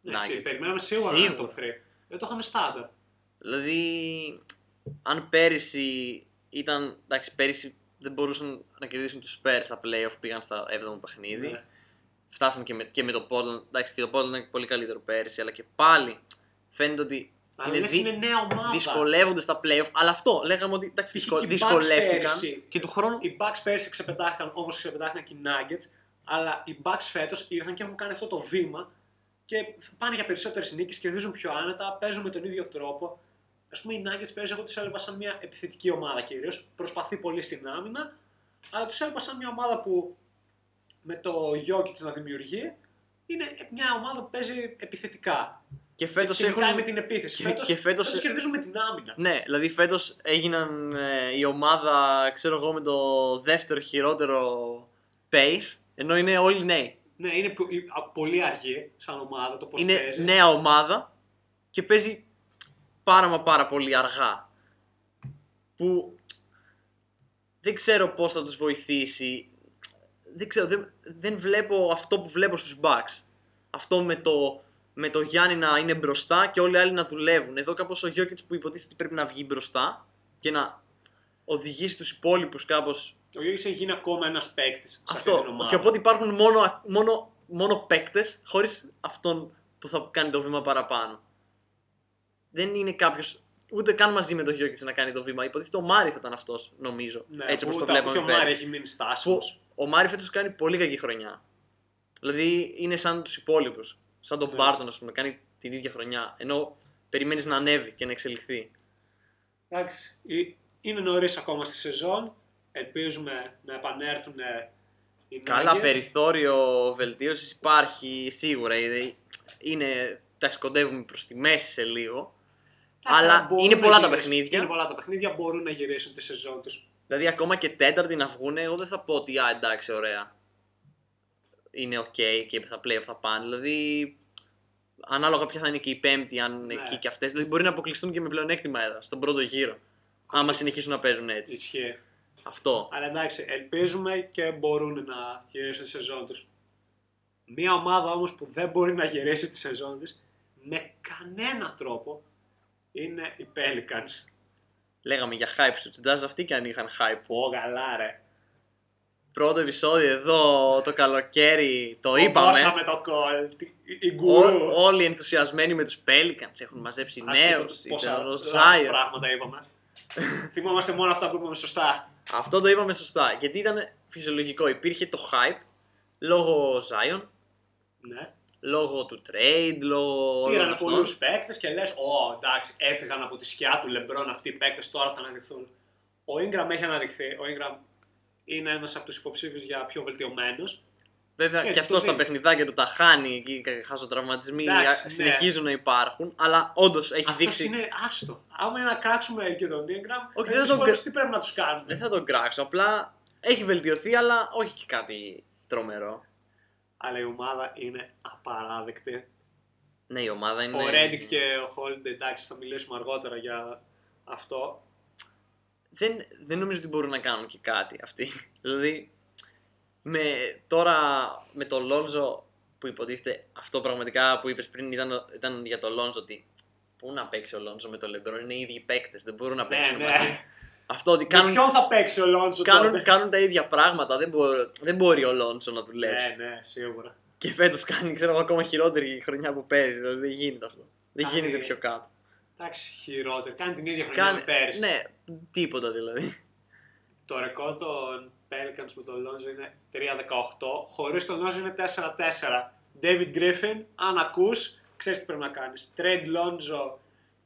Ναι, περιμέναμε σίγουρα top 3. Δεν το είχαμε στάνταρ. Δηλαδή, αν πέρυσι ήταν. Εντάξει, πέρυσι δεν μπορούσαν να κερδίσουν τους Spurs στα playoff, πήγαν στα 7ο παιχνίδι. Ναι. Φτάσαν και με το Portland. Εντάξει, και το Portland ήταν πολύ καλύτερο πέρυσι, αλλά και πάλι φαίνεται ότι. Είναι νέα ομάδα. Δυσκολεύονται στα playoff, αλλά αυτό λέγαμε ότι εντάξει, δυσκολεύτηκαν. Και του χρόνου. Οι Bucks πέρσι ξεπετάχθηκαν όπως ξεπετάχθηκαν και οι Nuggets, αλλά οι Bucks φέτος ήρθαν και έχουν κάνει αυτό το βήμα και πάνε για περισσότερες νίκες, κερδίζουν πιο άνετα, παίζουν με τον ίδιο τρόπο. Ας πούμε, οι Nuggets πέρσι εγώ τους έλαβα σαν μια επιθετική ομάδα κυρίως. Προσπαθεί πολύ στην άμυνα, αλλά τους έλαβα σαν μια ομάδα που με το Jokić να δημιουργεί είναι μια ομάδα που παίζει επιθετικά. Και φέτος έχουν... με την επίθεση. Φέτος κερδίζουν με την άμυνα. Ναι, δηλαδή φέτος έγιναν η ομάδα, ξέρω εγώ, με το δεύτερο χειρότερο pace, ενώ είναι όλοι νέοι. Ναι, είναι πολύ αργή σαν ομάδα το πώς παίζει. Είναι νέα ομάδα και παίζει πάρα πολύ αργά. Που δεν ξέρω πώς θα τους βοηθήσει. Δεν βλέπω αυτό που βλέπω στους Bucks. Αυτό με το Γιάννη να είναι μπροστά και όλοι οι άλλοι να δουλεύουν. Εδώ κάπως ο Jokić που υποτίθεται πρέπει να βγει μπροστά και να οδηγήσει τους υπόλοιπους κάπως. Ο Jokić έχει γίνει ακόμα ένας παίκτης. Αυτό. Και οπότε υπάρχουν μόνο παίκτες χωρίς αυτόν που θα κάνει το βήμα παραπάνω. Δεν είναι κάποιος ούτε καν μαζί με τον Jokić να κάνει το βήμα. Υποτίθεται ο Murray θα ήταν αυτός, νομίζω. Ναι, έτσι όπως το βλέπαμε. Και ο Murray έχει μείνει στάσιμος. Ο Murray φέτος κάνει πολύ κακή χρονιά. Δηλαδή είναι σαν τους υπόλοιπους. Σαν τον Μπάρτον, ας πούμε, κάνει την ίδια χρονιά. Ενώ περιμένεις να ανέβει και να εξελιχθεί. Εντάξει. Είναι νωρίς ακόμα στη σεζόν. Ελπίζουμε να επανέλθουν οι Nuggets. Καλά, περιθώριο βελτίωσης υπάρχει σίγουρα. Είναι, εντάξει, κοντεύουμε προς τη μέση σε λίγο. Αλλά είναι πολλά τα παιχνίδια. Μπορούν να γυρίσουν τη σεζόν τους. Δηλαδή, ακόμα και τέταρτη να βγουν, εγώ δεν θα πω ότι εντάξει, ωραία. Είναι ok και θα play αυτά πάνε. Δηλαδή, ανάλογα ποια θα είναι και η πέμπτη, αν είναι εκεί και αυτές. Δηλαδή, μπορεί να αποκλειστούν και με πλεονέκτημα έδρα στον πρώτο γύρο. Άμα συνεχίσουν να παίζουν έτσι. Ισχύει. Αυτό. Αλλά εντάξει, ελπίζουμε και μπορούν να γυρίσουν τη σεζόν τους. Μία ομάδα όμως που δεν μπορεί να γυρίσει τη σεζόν της με κανένα τρόπο είναι οι Pelicans. Λέγαμε για hype στους Jazz, αυτοί και αν είχαν hype. Ω, καλά, ρε. Πρώτο επεισόδιο εδώ το καλοκαίρι το είπαμε. Δώσαμε το call. Όλοι ενθουσιασμένοι με τους Pelicans έχουν μαζέψει νέους. Πόσα πράγματα είπαμε. Θυμόμαστε μόνο αυτά που είπαμε σωστά. Αυτό το είπαμε σωστά. Γιατί ήταν φυσιολογικό. Υπήρχε το hype λόγω Zion. Ναι. Λόγω του trade, λόγω. Πήραν πολλούς παίκτες και λες: Ω, εντάξει, έφυγαν από τη σκιά του LeBron αυτοί οι παίκτες, τώρα θα αναδειχθούν. Ο Ingram έχει αναδειχθεί. Ο Ingram είναι ένας από τους υποψήφιους για πιο βελτιωμένος. Βέβαια και αυτός τα παιχνιδάκια του τα χάνει και οι χαζοτραυματισμοί συνεχίζουν να υπάρχουν, αλλά όντως έχει δείξει. Αυτό είναι άστο. Άμα να κράξουμε και τον Ingram, τι πρέπει να τους κάνουμε. Δεν θα τον κράξω. Απλά έχει βελτιωθεί, αλλά όχι και κάτι τρομερό. Αλλά η ομάδα είναι απαράδεκτη. Ναι, η ομάδα είναι. Ο Redick και ο Holiday, εντάξει, θα μιλήσουμε αργότερα για αυτό. Δεν νομίζω ότι μπορούν να κάνουν και κάτι αυτοί. Δηλαδή, τώρα με το Lonzo που υποτίθεται, αυτό πραγματικά που είπες πριν ήταν για το Lonzo ότι πού να παίξει ο Lonzo με το LeBron, είναι οι ίδιοι παίκτες, δεν μπορούν να παίξουν μαζί. Αυτό ότι κάνουν, ποιον θα παίξει ο Lonzo κάνουν τα ίδια πράγματα, δεν μπορεί ο Lonzo να δουλέψει. Ναι, σίγουρα. Και φέτος κάνει, ξέρω, ακόμα χειρότερη χρονιά που παίζει, δηλαδή δεν γίνεται αυτό. Δεν γίνεται πιο κάτω. Εντάξει, χειρότερο. Κάνει την ίδια χρονιά με πέρυσι. Ναι, τίποτα δηλαδή. Το ρεκόρ των Pelicans με τον Lonzo είναι 3-18. Χωρίς τον Lonzo είναι 4-4. David Griffin, αν ακούς, ξέρεις τι πρέπει να κάνεις. Trade Lonzo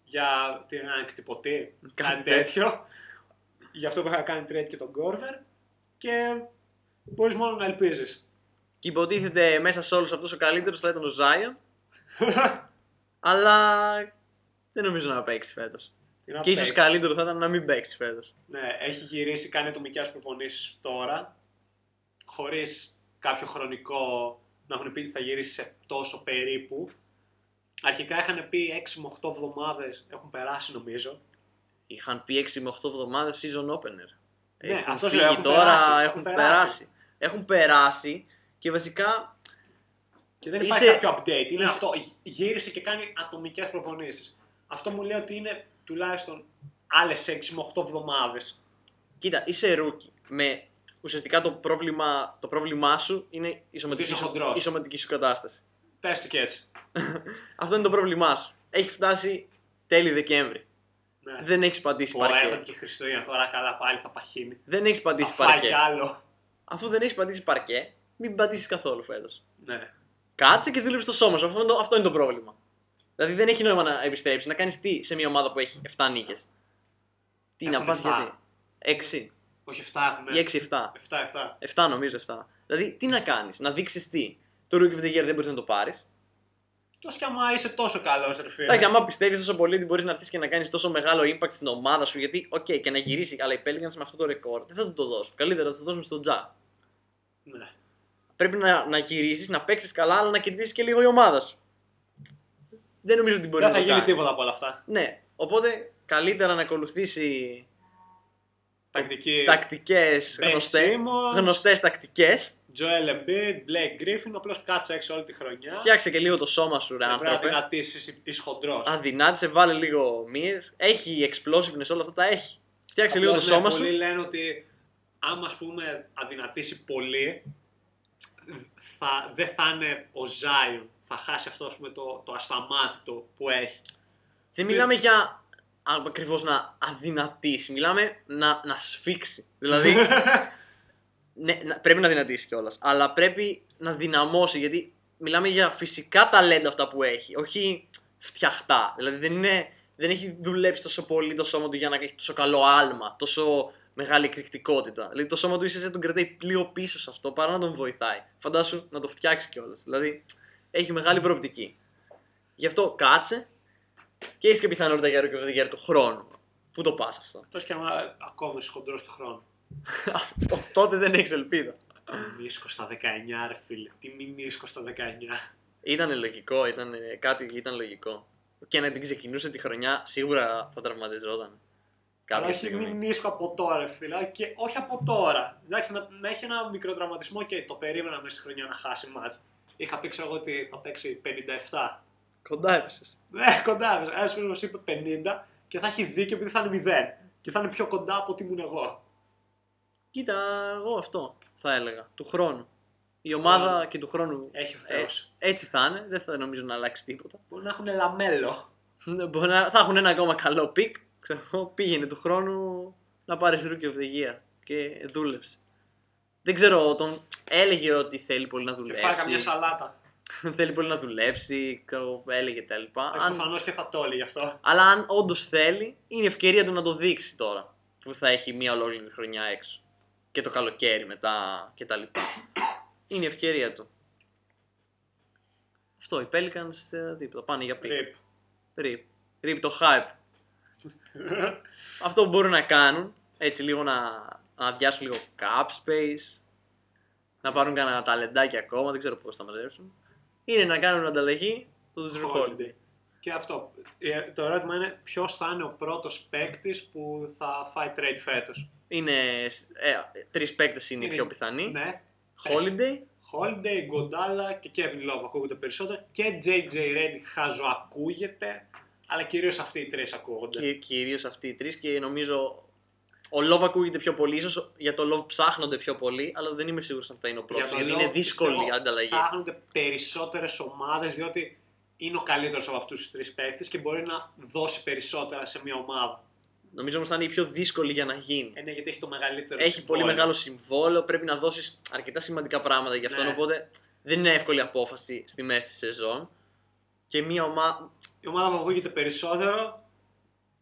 για την ανακτυπωτή, κάτι τέτοιο. Γι' αυτό που είχα κάνει trade και τον Corver και μπορείς μόνο να ελπίζεις. Και υποτίθεται μέσα σε όλους αυτός ο καλύτερος θα ήταν ο Zion, αλλά δεν νομίζω να παίξει φέτος. Και ίσως καλύτερο θα ήταν να μην παίξει φέτος. Ναι, έχει γυρίσει, κάνει ατομικές προπονήσεις τώρα, χωρίς κάποιο χρονικό να έχουν πει ότι θα γυρίσει σε τόσο περίπου. Αρχικά είχαν πει 6 με 8 εβδομάδες, έχουν περάσει νομίζω. Είχαν πει 6 με 8 εβδομάδες season opener. Ναι, έχουν αυτός φύγει, έχουν τώρα, περάσει, έχουν περάσει. Έχουν περάσει και βασικά... Και δεν υπάρχει κάποιο update, είναι αυτό. Γύρισε και κάνει ατομικές προπονήσεις. Αυτό μου λέει ότι είναι τουλάχιστον άλλες 6 με 8 εβδομάδες. Κοίτα, είσαι ρούκι. Με ουσιαστικά το πρόβλημά σου είναι η σωματική σου κατάσταση. Πες του και έτσι. Αυτό είναι το πρόβλημά σου. Έχει φτάσει τέλη Δεκέμβρη. Ναι. Δεν έχεις πατήσει παρκέ. Ωραία, και Χριστούγεννα τώρα καλά πάλι θα παχύνει. Δεν έχεις πατήσει παρκέ. Κι άλλο. Αφού δεν έχεις πατήσει παρκέ, μην πατήσεις καθόλου φέτος. Ναι. Κάτσε και δούλεψε το σώμα σου. Αυτό είναι το πρόβλημα. Δηλαδή δεν έχει νόημα να επιστρέψεις, να κάνεις τι σε μια ομάδα που έχει 7 νίκες. Τι έχουμε να πας γιατί. 6. Όχι 7 έχουμε. Ή 6-7. 7 νομίζω 7. Δηλαδή τι να κάνεις, να δείξεις τι. Το Rookie of the Year δεν μπορείς να το πάρεις. Τόσο κι άμα είσαι τόσο καλός, ρε φίλε. Εντάξει, άμα πιστεύεις τόσο πολύ ότι μπορείς να έρθεις και να κάνεις τόσο μεγάλο impact στην ομάδα σου, γιατί, okay, και να γυρίσει, αλλά οι Pelicans με αυτό το ρεκόρ δεν θα του το δώσουν. Καλύτερα θα το δώσουν στον Τζα. Ναι. Πρέπει να γυρίσεις, να παίξεις καλά, αλλά να κερδίσεις και λίγο η ομάδα σου. Δεν νομίζω ότι μπορεί να γίνει τίποτα από όλα αυτά. Ναι. Οπότε καλύτερα να ακολουθήσει τακτικές γνωστές τακτικές. Joel Embiid, Blake Griffin, απλώς κάτσε έξω όλη τη χρονιά. Φτιάξε και λίγο το σώμα σου, ρε άνθρωπε. Πρέπει να δυνατήσεις, είσαι χοντρός. Αδυνάτησε, βάλε λίγο μύες. Έχει explosiveness, όλα αυτά τα έχει. Φτιάξε λίγο το σώμα σου. Πολλοί λένε ότι άμα ας πούμε αδυνατήσει πολύ, δεν θα είναι ο Zion. Θα χάσει αυτό ας πούμε, το ασταμάτητο που έχει. Δεν μιλάμε για ακριβώς να αδυνατήσει, μιλάμε να σφίξει. Δηλαδή. Ναι, πρέπει να δυνατήσει κιόλας, αλλά πρέπει να δυναμώσει, γιατί μιλάμε για φυσικά ταλέντα αυτά που έχει, όχι φτιαχτά. Δηλαδή δεν έχει δουλέψει τόσο πολύ το σώμα του για να έχει τόσο καλό άλμα, τόσο μεγάλη εκρηκτικότητα. Δηλαδή το σώμα του ίσως τον κρατάει πλοίο πίσω σε αυτό παρά να τον βοηθάει. Φαντάσου να το φτιάξει κιόλας. Δηλαδή έχει μεγάλη προοπτική. Γι' αυτό κάτσε και έχει και πιθανότητα για ροκαιοδηγέρ του χρόνου. Πού το πα αυτό. Τόσο κι άμα ακόμα είσαι χοντρός του χρόνου. Τότε δεν έχεις ελπίδα. Μηνίσκο στα 19, ρε φίλε. Τι μηνίσκο στα 19. Ήταν λογικό, ήταν λογικό. Και να την ξεκινούσε τη χρονιά σίγουρα θα τραυματιζόταν. Αλλά έχει μηνίσκο από τώρα, ρε φίλε. Και όχι από τώρα. Εντάξει, να έχει ένα μικρό τραυματισμό και το περίμενα μέσα στη χρονιά να χάσει μάτς. Είχα πει ξέρω εγώ ότι θα παίξει 57. Κοντά έπεσες. Ναι, κοντά έπεσες. Ένας φίλος μας είπε 50 και θα έχει δίκιο επειδή θα είναι 0. Και θα είναι πιο κοντά από ό,τι ήμουν εγώ. Κοίτα, εγώ αυτό θα έλεγα. Του χρόνου. Η ομάδα και του χρόνου. Έχει Θεός. Έτσι θα είναι. Δεν θα νομίζω να αλλάξει τίποτα. Μπορεί να έχουν λαμέλο. Θα έχουν ένα ακόμα καλό πικ. Πήγαινε του χρόνου να πάρεις Rookie of the Year. Και δούλεψε. Δεν ξέρω, τον έλεγε ότι θέλει πολύ να δουλέψει. Και φάει καμιά σαλάτα. Θέλει πολύ να δουλέψει. Έλεγε τα λοιπά. Προφανώς και θα το έλεγε αυτό. Αλλά αν όντως θέλει, είναι ευκαιρία του να το δείξει τώρα. Που θα έχει μία ολόκληρη χρονιά έξω. Και το καλοκαίρι μετά και τα λοιπά. Είναι η ευκαιρία του. Αυτό, οι Pelicans θα πάνε για pick. Rip το hype. Αυτό που μπορούν να κάνουν, έτσι λίγο να αδειάσουν λίγο cap space, να πάρουν κανένα ταλεντάκι ακόμα, δεν ξέρω πώς θα μαζέψουν, είναι να κάνουν ανταλλαγή το Drew Holiday. Και αυτό, το ερώτημα είναι ποιος θα είναι ο πρώτος παίκτης που θα φάει trade φέτος. Είναι τρεις παίκτες είναι οι πιο πιθανοί. Ναι. Holiday, Iguodala και Kevin Love ακούγονται περισσότερο. Και JJ Redick χαζοακούγεται. Αλλά κυρίως αυτοί οι τρεις ακούγονται. Κυρίως αυτοί οι τρεις και νομίζω ο Love ακούγεται πιο πολύ. Ίσως για το Love ψάχνονται πιο πολύ. Αλλά δεν είμαι σίγουρος αν θα είναι ο πρώτος. Γιατί είναι δύσκολη η ανταλλαγή. Ψάχνονται περισσότερες ομάδες διότι είναι ο καλύτερος από αυτούς τους τρεις παίκτες και μπορεί να δώσει περισσότερα σε μια ομάδα. Νομίζω όμως θα είναι η πιο δύσκολη για να γίνει. Ναι, γιατί έχει το μεγαλύτερο συμβόλαιο. Έχει πολύ μεγάλο συμβόλαιο, πρέπει να δώσεις αρκετά σημαντικά πράγματα γι' αυτόν. Ναι. Οπότε δεν είναι εύκολη απόφαση στη μέση της σεζόν. Και μια ομάδα. Η ομάδα που ακούγεται περισσότερο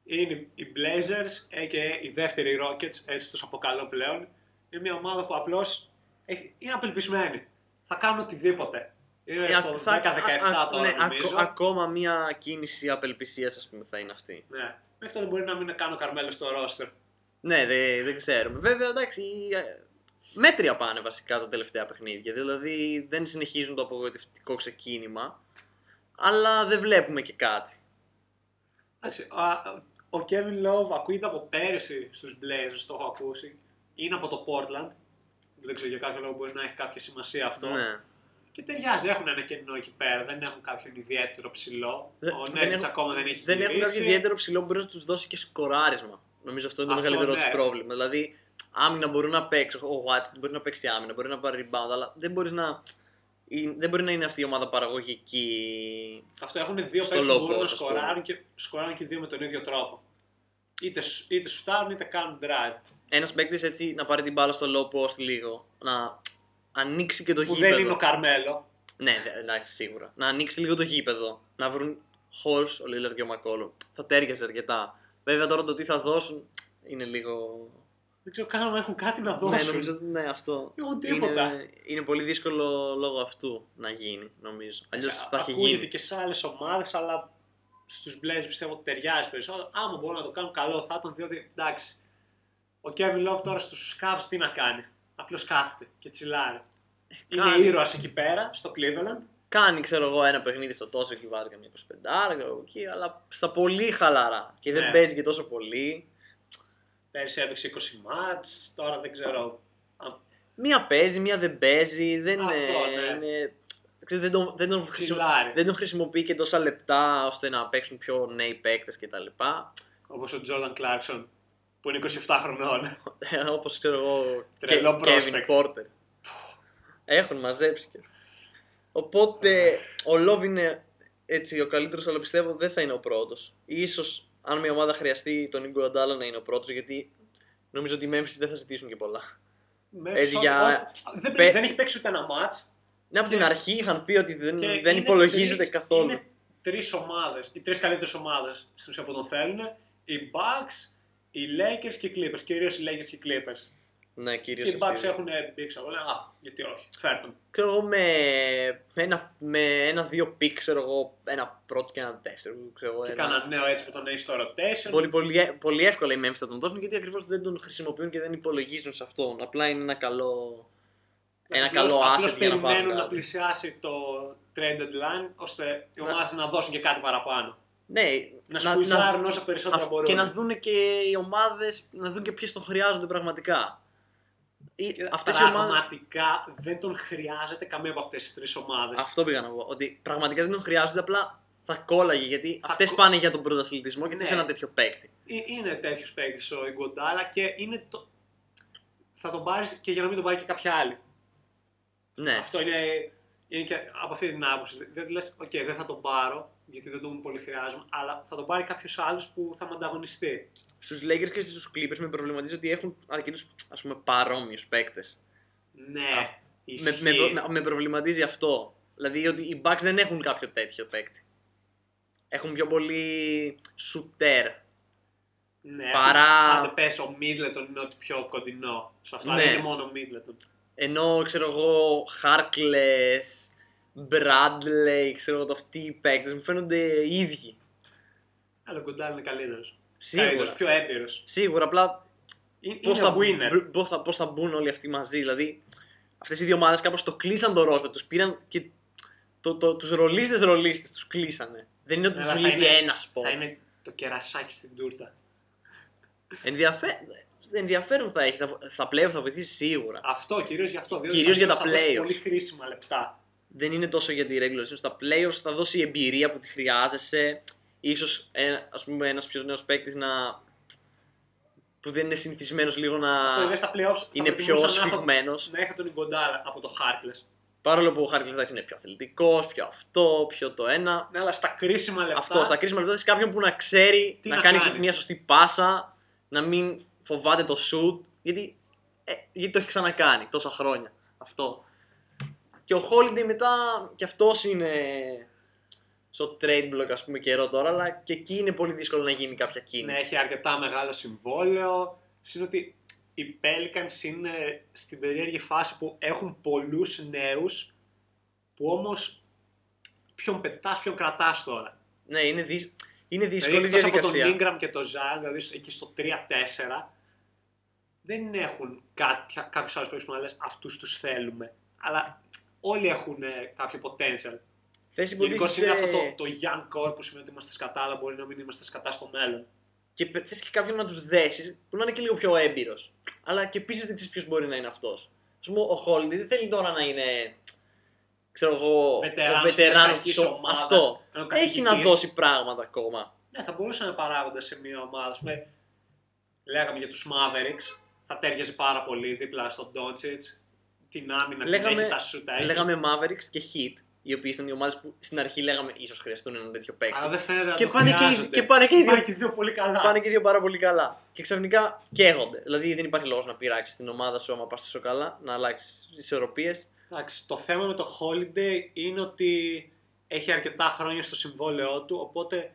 είναι οι Blazers και οι δεύτεροι Rockets, έτσι τους αποκαλώ πλέον. Είναι μια ομάδα που απλώς είναι απελπισμένη. Θα κάνουν οτιδήποτε. Είναι στο 10-17 τώρα, ναι, νομίζω. Ακόμα μια κίνηση απελπισίας, ας πούμε, θα είναι αυτή. Ναι. Μέχρι τότε μπορεί να μην κάνω Καρμέλο στο roster. Ναι, δεν ξέρουμε. Βέβαια, εντάξει, μέτρια πάνε βασικά τα τελευταία παιχνίδια. Δηλαδή δεν συνεχίζουν το απογοητευτικό ξεκίνημα. Αλλά δεν βλέπουμε και κάτι. Εντάξει, ο Kevin Love ακούγεται από πέρυσι στους Blazers, το έχω ακούσει. Είναι από το Portland. Δεν ξέρω για κάποιο λόγο μπορεί να έχει κάποια σημασία αυτό. Ναι. Και ταιριάζει, έχουν ένα κενό εκεί πέρα. Δεν έχουν κάποιον ιδιαίτερο ψηλό. Ο Νέριτς ακόμα δεν έχει γυρίσει. Δεν έχουν κάποιο ιδιαίτερο ψηλό που μπορεί να τους δώσει και σκοράρισμα. Νομίζω αυτό είναι το μεγαλύτερό τους πρόβλημα. Δηλαδή, άμυνα μπορούν να παίξουν. Ο Watson μπορεί να παίξει άμυνα, μπορεί να πάρει rebound, αλλά δεν μπορεί να είναι αυτή η ομάδα παραγωγική. Αυτό έχουν δύο παίκτες που μπορούν να σκοράρουν και σκοράρουν και δύο με τον ίδιο τρόπο. Είτε σουτάρουν είτε κάνουν drive. Ένας παίκτης έτσι να πάρει την μπάλα στο low post λίγο, να ανοίξει και το γήπεδο. Που δεν είναι ο Καρμέλο. Ναι, εντάξει, σίγουρα. Να ανοίξει λίγο το γήπεδο. Να βρουν χώρους ο Λίλαρντ και ο Μακόλουμ. Θα τέριαζε αρκετά. Βέβαια τώρα το τι θα δώσουν είναι λίγο. Δεν ξέρω καν αν έχουν κάτι να δώσουν. Ναι, νομίζω ότι ναι, αυτό. Είναι πολύ δύσκολο λόγω αυτού να γίνει, νομίζω. Αλλιώς θα έχει γίνει. Ακούγεται και σε άλλες ομάδες, αλλά στους Blazers πιστεύω ότι ταιριάζει περισσότερο. Άμα μπορούν να το κάνουν, καλό θα ήταν, διότι εντάξει. Ο Kevin Love τώρα στους Cavs τι να κάνει. Απλώς κάθεται και τσιλάρει. Είναι ήρωας εκεί πέρα, στο Cleveland. Κάνει, ξέρω εγώ, ένα παιχνίδι στο τόσο, έχει βάλει καμία 25, εκεί, αλλά στα πολύ χαλαρά. Και δεν παίζει και τόσο πολύ. Πέρσι έπαιξε 20 μάτς, τώρα δεν ξέρω. Μία παίζει, μία δεν παίζει. Δεν τον χρησιμοποιεί και τόσα λεπτά ώστε να παίξουν πιο νέοι παίκτες κτλ. Όπως ο Jordan Clarkson που είναι 27 χρονών. Όπως ξέρω εγώ. Τρελό Kevin Porter. Έχουν μαζέψει και. Οπότε ο Love είναι έτσι ο καλύτερος, αλλά πιστεύω δεν θα είναι ο πρώτος. Ίσως αν μια ομάδα χρειαστεί τον Iguodala να είναι ο πρώτος, γιατί νομίζω ότι οι Memphis δεν θα ζητήσουν και πολλά. Για... Δεν έχει παίξει ούτε ένα μάτς. Ναι, από την αρχή είχαν πει ότι δεν υπολογίζεται καθόλου. Είναι τρεις ομάδες, οι τρεις καλύτερες ομάδες στην ουσία που τον θέλουν. Οι Bucks, οι Lakers και οι Clippers. Κυρίως οι Lakers και οι Clippers. Ναι, κυρίως και οι Bucks έχουν μπει, ξέρω, γιατί όχι, φέρτον. Ξέρω εγώ με ένα-δύο πικ, ξέρω εγώ, ένα πρώτο και ένα δεύτερο. Ξέρω, και κάνα νέο έτσι που τον έχει στο rotation. Πολύ εύκολα οι Memphis θα τον δώσουν, γιατί ακριβώς δεν τον χρησιμοποιούν και δεν υπολογίζουν σε αυτόν. Απλά είναι ένα καλό asset για να πάρουν. Περιμένουν να πλησιάσει το trade deadline, ώστε οι ομάδες να δώσουν και κάτι παραπάνω. Ναι, να σκουιζάρουν όσο περισσότερο μπορούν. Και να δουν και οι ομάδες, να δουν και ποιες τον χρειάζονται πραγματικά. Πραγματικά δεν τον χρειάζεται καμία από αυτές τις τρεις ομάδες. Αυτό πήγα να πω. Ότι πραγματικά δεν τον χρειάζονται, απλά θα κόλλαγε. Γιατί αυτές πάνε για τον πρωταθλητισμό και θες ένα τέτοιο παίκτη. Είναι τέτοιο παίκτη ο Iguodala και είναι το... θα τον πάρει και για να μην τον πάρει και κάποια άλλη. Ναι. Αυτό είναι και από αυτή την άποψη. Δεν λες, okay, δεν θα τον πάρω γιατί δεν τον πολύ χρειάζομαι, αλλά θα τον πάρει κάποιος άλλος που θα με ανταγωνιστεί. Στους Lakers και στους Clippers με προβληματίζει ότι έχουν αρκετούς, ας πούμε, παρόμοιους παίκτες. Ναι, ισχύει. Με προβληματίζει αυτό. Δηλαδή ότι οι Bucks δεν έχουν κάποιο τέτοιο παίκτη. Έχουν πιο πολύ shooter. Ναι, αν πες ο Middleton είναι ό,τι πιο κοντινό. Σε αυτό δεν είναι μόνο ο Middleton. Ενώ, ξέρω εγώ, Harkless, Bradley, ξέρω εγώ, αυτοί οι παίκτες μου φαίνονται οι ίδιοι. Αλλά ο Iguodala είναι καλύτερος. Καλύτερος, πιο έμπειρος. Σίγουρα, απλά πώς θα μπουν όλοι αυτοί μαζί. Δηλαδή, αυτές οι δύο ομάδες κάπως το κλείσαν το ρόστερ, τους πήραν και τους ρολίστες τους κλείσανε. Δεν είναι ότι τους λείπει ένα σποτ. Θα είναι το κερασάκι στην τούρτα. Ενδιαφέρον θα έχει, στα playoff θα βοηθήσει σίγουρα. Αυτό, κυρίως γι' αυτό. Κυρίως για τα playoff. Πολύ χρήσιμα λεπτά. Δεν είναι τόσο για τη regular season. Στα playoffs θα δώσει η εμπειρία που τη χρειάζεσαι. Ίσως ας πούμε ένας πιο νέος παίκτης που δεν είναι συνηθισμένος λίγο να αυτό, στα playoffs, είναι πιο σφιγμένος. Να είχα τον Iguodala από το Harkless. Παρόλο που ο Harkless είναι πιο αθλητικός, πιο αυτό, πιο το ένα. Ναι, αλλά στα κρίσιμα λεπτά. Αυτό, στα κρίσιμα λεπτά θες κάποιον που να ξέρει να κάνει μια σωστή πάσα, να μην φοβάται το shoot, γιατί το έχει ξανακάνει τόσα χρόνια. Αυτό. Και ο Holiday μετά, κι αυτός είναι στο trade block ας πούμε καιρό τώρα, αλλά και εκεί είναι πολύ δύσκολο να γίνει κάποια κίνηση. Ναι, έχει αρκετά μεγάλο συμβόλαιο. Είναι ότι οι Pelicans είναι στην περίεργη φάση που έχουν πολλούς νέους που όμως ποιον πετάς, ποιον κρατάς τώρα. Ναι, είναι, είναι δύσκολη η διαδικασία. Δηλαδή από τον Ingram και τον Zion, δηλαδή εκεί στο 3-4, δεν έχουν κάποιους άλλους παίκτες που να λες αυτούς τους θέλουμε, αλλά όλοι έχουν κάποιο potential. Γενικώς είναι αυτό το young core που σημαίνει ότι είμαστε σκατά, αλλά μπορεί να μην είμαστε σκατά στο μέλλον. Και θες και κάποιον να τους δέσεις που να είναι και λίγο πιο έμπειρος. Αλλά και επίσης δεν ξέρεις ποιος μπορεί να είναι αυτός. Ας πούμε, ο Holiday δεν θέλει τώρα να είναι, ξέρω εγώ, ο βετεράνος της ομάδας. Αυτό. Έχει να δώσει πράγματα ακόμα. Ναι, θα μπορούσε να παράγονται σε μια ομάδα. Λέγαμε για τους Mavericks, θα τέριαζε πάρα πολύ δίπλα στον Dončić. Την άμυνα, την έχει, τα σου τα έχει. Λέγαμε Mavericks και Heat, οι οποίοι ήταν οι ομάδες που στην αρχή λέγαμε ίσως χρειαστούν έναν τέτοιο παίκτη. Αλλά δεν φαίνεται και να πάνε και δύο πολύ καλά. Πάνε και δύο πάρα πολύ καλά. Και ξαφνικά καίγονται. Δηλαδή δεν υπάρχει λόγος να πειράξεις την ομάδα σου άμα πας τόσο καλά, να αλλάξεις ισορροπίες. Εντάξει, το θέμα με το Holiday είναι ότι έχει αρκετά χρόνια στο συμβόλαιό του, οπότε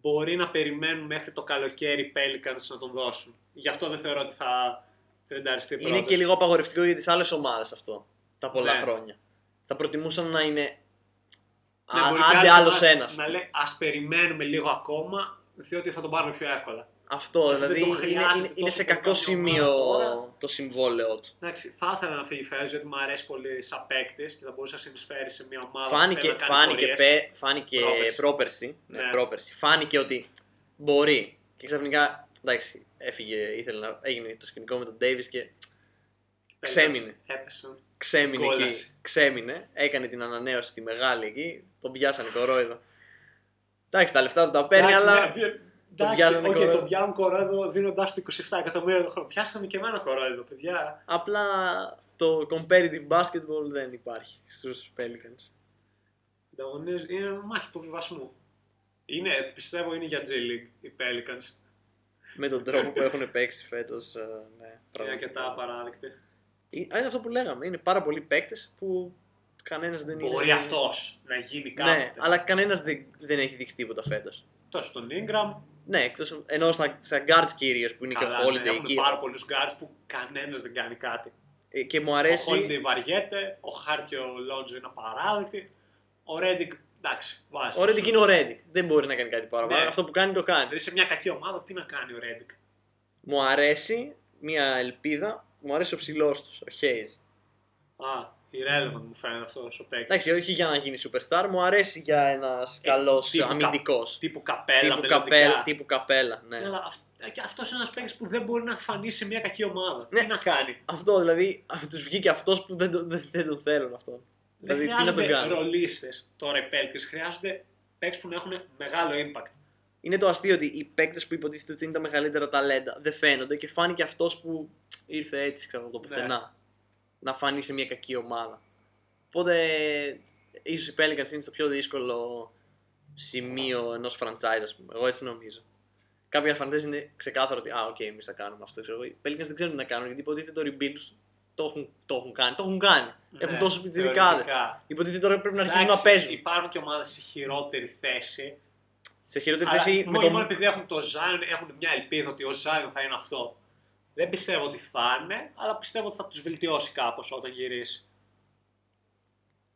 μπορεί να περιμένουν μέχρι το καλοκαίρι οι Pelicans να τον δώσουν. Γι' αυτό δεν θεωρώ ότι θα τρενταριστεί πρώτος. Είναι και λίγο απαγορευτικό για τις άλλες ομάδες αυτό τα πολλά χρόνια. Θα προτιμούσαν να είναι άντε άλλος ένας. Να λέει ας περιμένουμε λίγο ακόμα, διότι θα τον πάρουμε πιο εύκολα. Αυτό, δηλαδή είναι σε κακό σημείο το συμβόλαιο του. Εντάξει, θα ήθελα να φύγει φέτος, γιατί μου αρέσει πολύ σαν παίκτης και θα μπορούσε να συνεισφέρει σε μια ομάδα. Φάνηκε πρόπερση. Φάνηκε ότι μπορεί. Και ξαφνικά, εντάξει, έφυγε, έγινε το σκηνικό με τον Davis και Ξέμεινε εκεί. Έκανε την ανανέωση τη μεγάλη εκεί. Τον πιάσανε κορόιδο. Εντάξει, τα λεφτά του τα παίρνει, αλλά. Εντάξει, τον πιάνουν κορόιδο δίνοντάς του 27 εκατομμύρια το χρόνο. Πιάστε με και εμένα κορόιδο, παιδιά. Απλά το competitive basketball δεν υπάρχει στους Pelicans. Είναι μάχη υποβιβασμού. Πιστεύω είναι για G League οι Pelicans. Με τον τρόπο που έχουν παίξει φέτος. Ναι, είναι αρκετά απαράδεκτη. Είναι αυτό που λέγαμε. Είναι πάρα πολλοί παίκτες που κανένας δεν είναι. Μπορεί αυτός να γίνει κάποτε. Ναι, αλλά κανένας δεν έχει δείξει τίποτα φέτος. Εκτός τον Ingram. Ναι, εκτός ενώ στα guards κυρίως που είναι. Καλά, και ο Holiday. Ναι, έχουμε πάρα πολλούς guards που κανένας δεν κάνει κάτι. Και μου αρέσει. Ο Holiday βαριέται, ο Hart και ο Lonzo είναι απαράδεκτοι. Ο Redick, εντάξει, βάζει. Ο Redick είναι ο Redick. Δεν μπορεί να κάνει κάτι παραπάνω. Ναι. Αυτό που κάνει το κάνει. Δηλαδή σε μια κακή ομάδα τι να κάνει ο Redick. Μου αρέσει μια ελπίδα. Μου αρέσει ο ψηλός τους, ο Hayes. Irrelevant μου φαίνεται αυτός ο παίκτης. Εντάξει, όχι για να γίνει superstar, μου αρέσει για ένας καλός αμυντικός. Τύπου καπέλα, ναι. Αλλά αυτός είναι ένας παίκτης που δεν μπορεί να φανεί σε μια κακή ομάδα. Ναι. Τι να κάνει. Αυτό δηλαδή, τους βγήκε αυτός που δεν τον θέλουν αυτόν. Δηλαδή, τι να τον κάνει. Ρολίστες τώρα οι παίκτες, χρειάζονται παίκτες που να έχουν μεγάλο impact. Είναι το αστείο ότι οι παίκτες που υποτίθεται ότι είναι τα μεγαλύτερα ταλέντα δεν φαίνονται και φάνηκε αυτός που ήρθε έτσι ξανά το πουθενά. Ναι. Να φανεί σε μια κακή ομάδα. Οπότε ίσως οι Pelicans είναι στο πιο δύσκολο σημείο ενός franchise, ας πούμε. Εγώ έτσι νομίζω. Κάποια franchise είναι ξεκάθαρο ότι εμείς θα κάνουμε αυτό. Ξέρω. Οι Pelicans δεν ξέρουν τι να κάνουν γιατί υποτίθεται το rebuild τους το έχουν κάνει. Ναι, έχουν τόσους πιτσιρικάδες. Υποτίθεται τώρα πρέπει να αρχίσουν να παίζουν. Υπάρχουν και ομάδες σε χειρότερη θέση. Σε χειρότερη θέση. Μόνο επειδή έχουν το Zion, έχουν μια ελπίδα ότι ο Zion θα είναι αυτό. Δεν πιστεύω ότι θα είναι, αλλά πιστεύω ότι θα τους βελτιώσει κάπως όταν γυρίσει.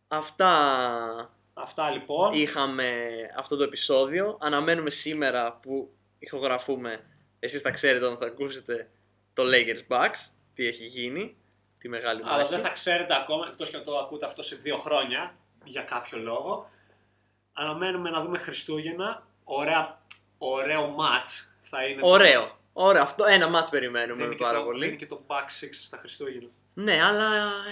Αυτά λοιπόν. Είχαμε αυτό το επεισόδιο. Αναμένουμε σήμερα που ηχογραφούμε. Εσείς τα ξέρετε όταν θα ακούσετε το Lakers Bucks. Τι έχει γίνει, τη μεγάλη μάχη. Αλλά δεν θα ξέρετε ακόμα, εκτός και να το ακούτε αυτό σε 2 χρόνια, για κάποιο λόγο. Αναμένουμε να δούμε Χριστούγεννα. Ωραίο match θα είναι. Ωραίο. Αυτό ένα match περιμένουμε πάρα πολύ. Είναι και το back six στα Χριστούγεννα. Ναι, αλλά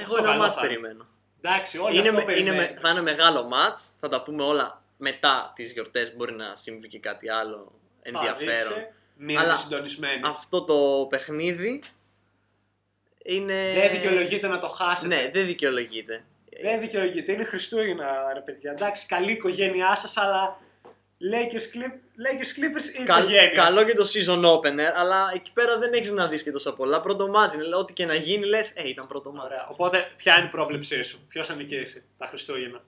εγώ ένα match περιμένω. Εντάξει, όλα αυτά περιμένουμε. Θα είναι μεγάλο match. Θα τα πούμε όλα μετά τις γιορτές. Μπορεί να συμβεί και κάτι άλλο ενδιαφέρον. Μείνετε συντονισμένοι. Αυτό το παιχνίδι είναι. Δεν δικαιολογείται να το χάσετε. Ναι, δεν δικαιολογείται. Είναι Χριστούγεννα, ρε παιδιά. Εντάξει, καλή οικογένειά σας, αλλά. Lakers Clippers οικογένεια. Καλό και το season opener, αλλά εκεί πέρα δεν έχεις να δεις και τόσα πολλά. Πρώτο μάτς είναι, ό,τι και να γίνει λες, ήταν πρώτο μάτς. Οπότε ποια είναι η πρόβλεψή σου, ποιος θα νικήσει τα Χριστούγεννα?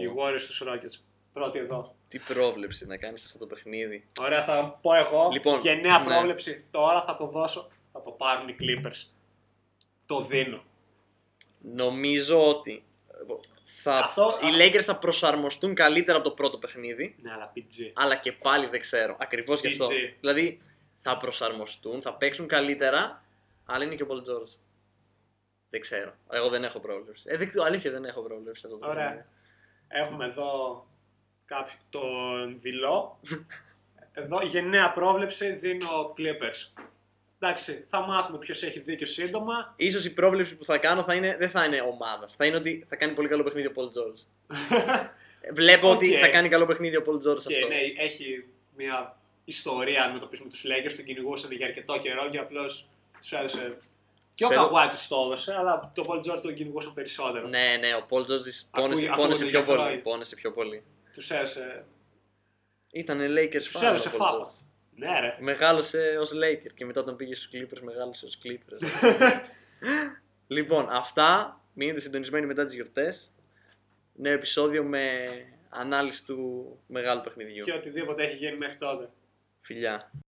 Οι Warriors στους Rockets. Πρώτη εδώ. Τι πρόβλεψη να κάνεις αυτό το παιχνίδι. Ωραία, θα πω εγώ. Λοιπόν, γενναία πρόβλεψη. Τώρα θα το δώσω. Θα το πάρουν οι Clippers. Το δίνω. Νομίζω ότι οι Lakers θα προσαρμοστούν καλύτερα από το πρώτο παιχνίδι. Ναι, αλλά PG. Αλλά και πάλι δεν ξέρω. Ακριβώς γι' αυτό. Δηλαδή θα προσαρμοστούν, θα παίξουν καλύτερα. Αλλά είναι και ο Paul George. Δεν ξέρω. Εγώ δεν έχω πρόβλεψη. Αλήθεια δεν έχω πρόβλεψη. Ωραία. Έχουμε εδώ τον δειλό. Εδώ γενναία πρόβλεψη δίνω Clippers. Εντάξει, θα μάθουμε ποιος έχει δίκιο σύντομα. Ίσως η πρόβλεψη που θα κάνω δεν θα είναι ομάδας. Θα είναι ότι θα κάνει πολύ καλό παιχνίδι ο Paul George. Βλέπω ότι θα κάνει καλό παιχνίδι ο Paul George αυτό. Ναι, έχει μια ιστορία με το πείσμα τους Lakers. Τον κυνηγούσαν για αρκετό καιρό και απλώς τους έδωσε. Και ο Καουάι τους το έδωσε, αλλά το Paul George τον κυνηγούσαν περισσότερο. Ναι, ναι, ο Paul George πόνεσε πιο πολύ. Τους έδωσε. Ήτανε Lakers φάουλ. Ναι, ρε. Μεγάλωσε ως Laker και μετά όταν πήγε στους Clippers, μεγάλωσε ως Clippers. Λοιπόν, αυτά. Μείνετε συντονισμένοι μετά τις γιορτές. Νέο επεισόδιο με ανάλυση του μεγάλου παιχνιδιού. Και οτιδήποτε έχει γίνει μέχρι τότε. Φιλιά.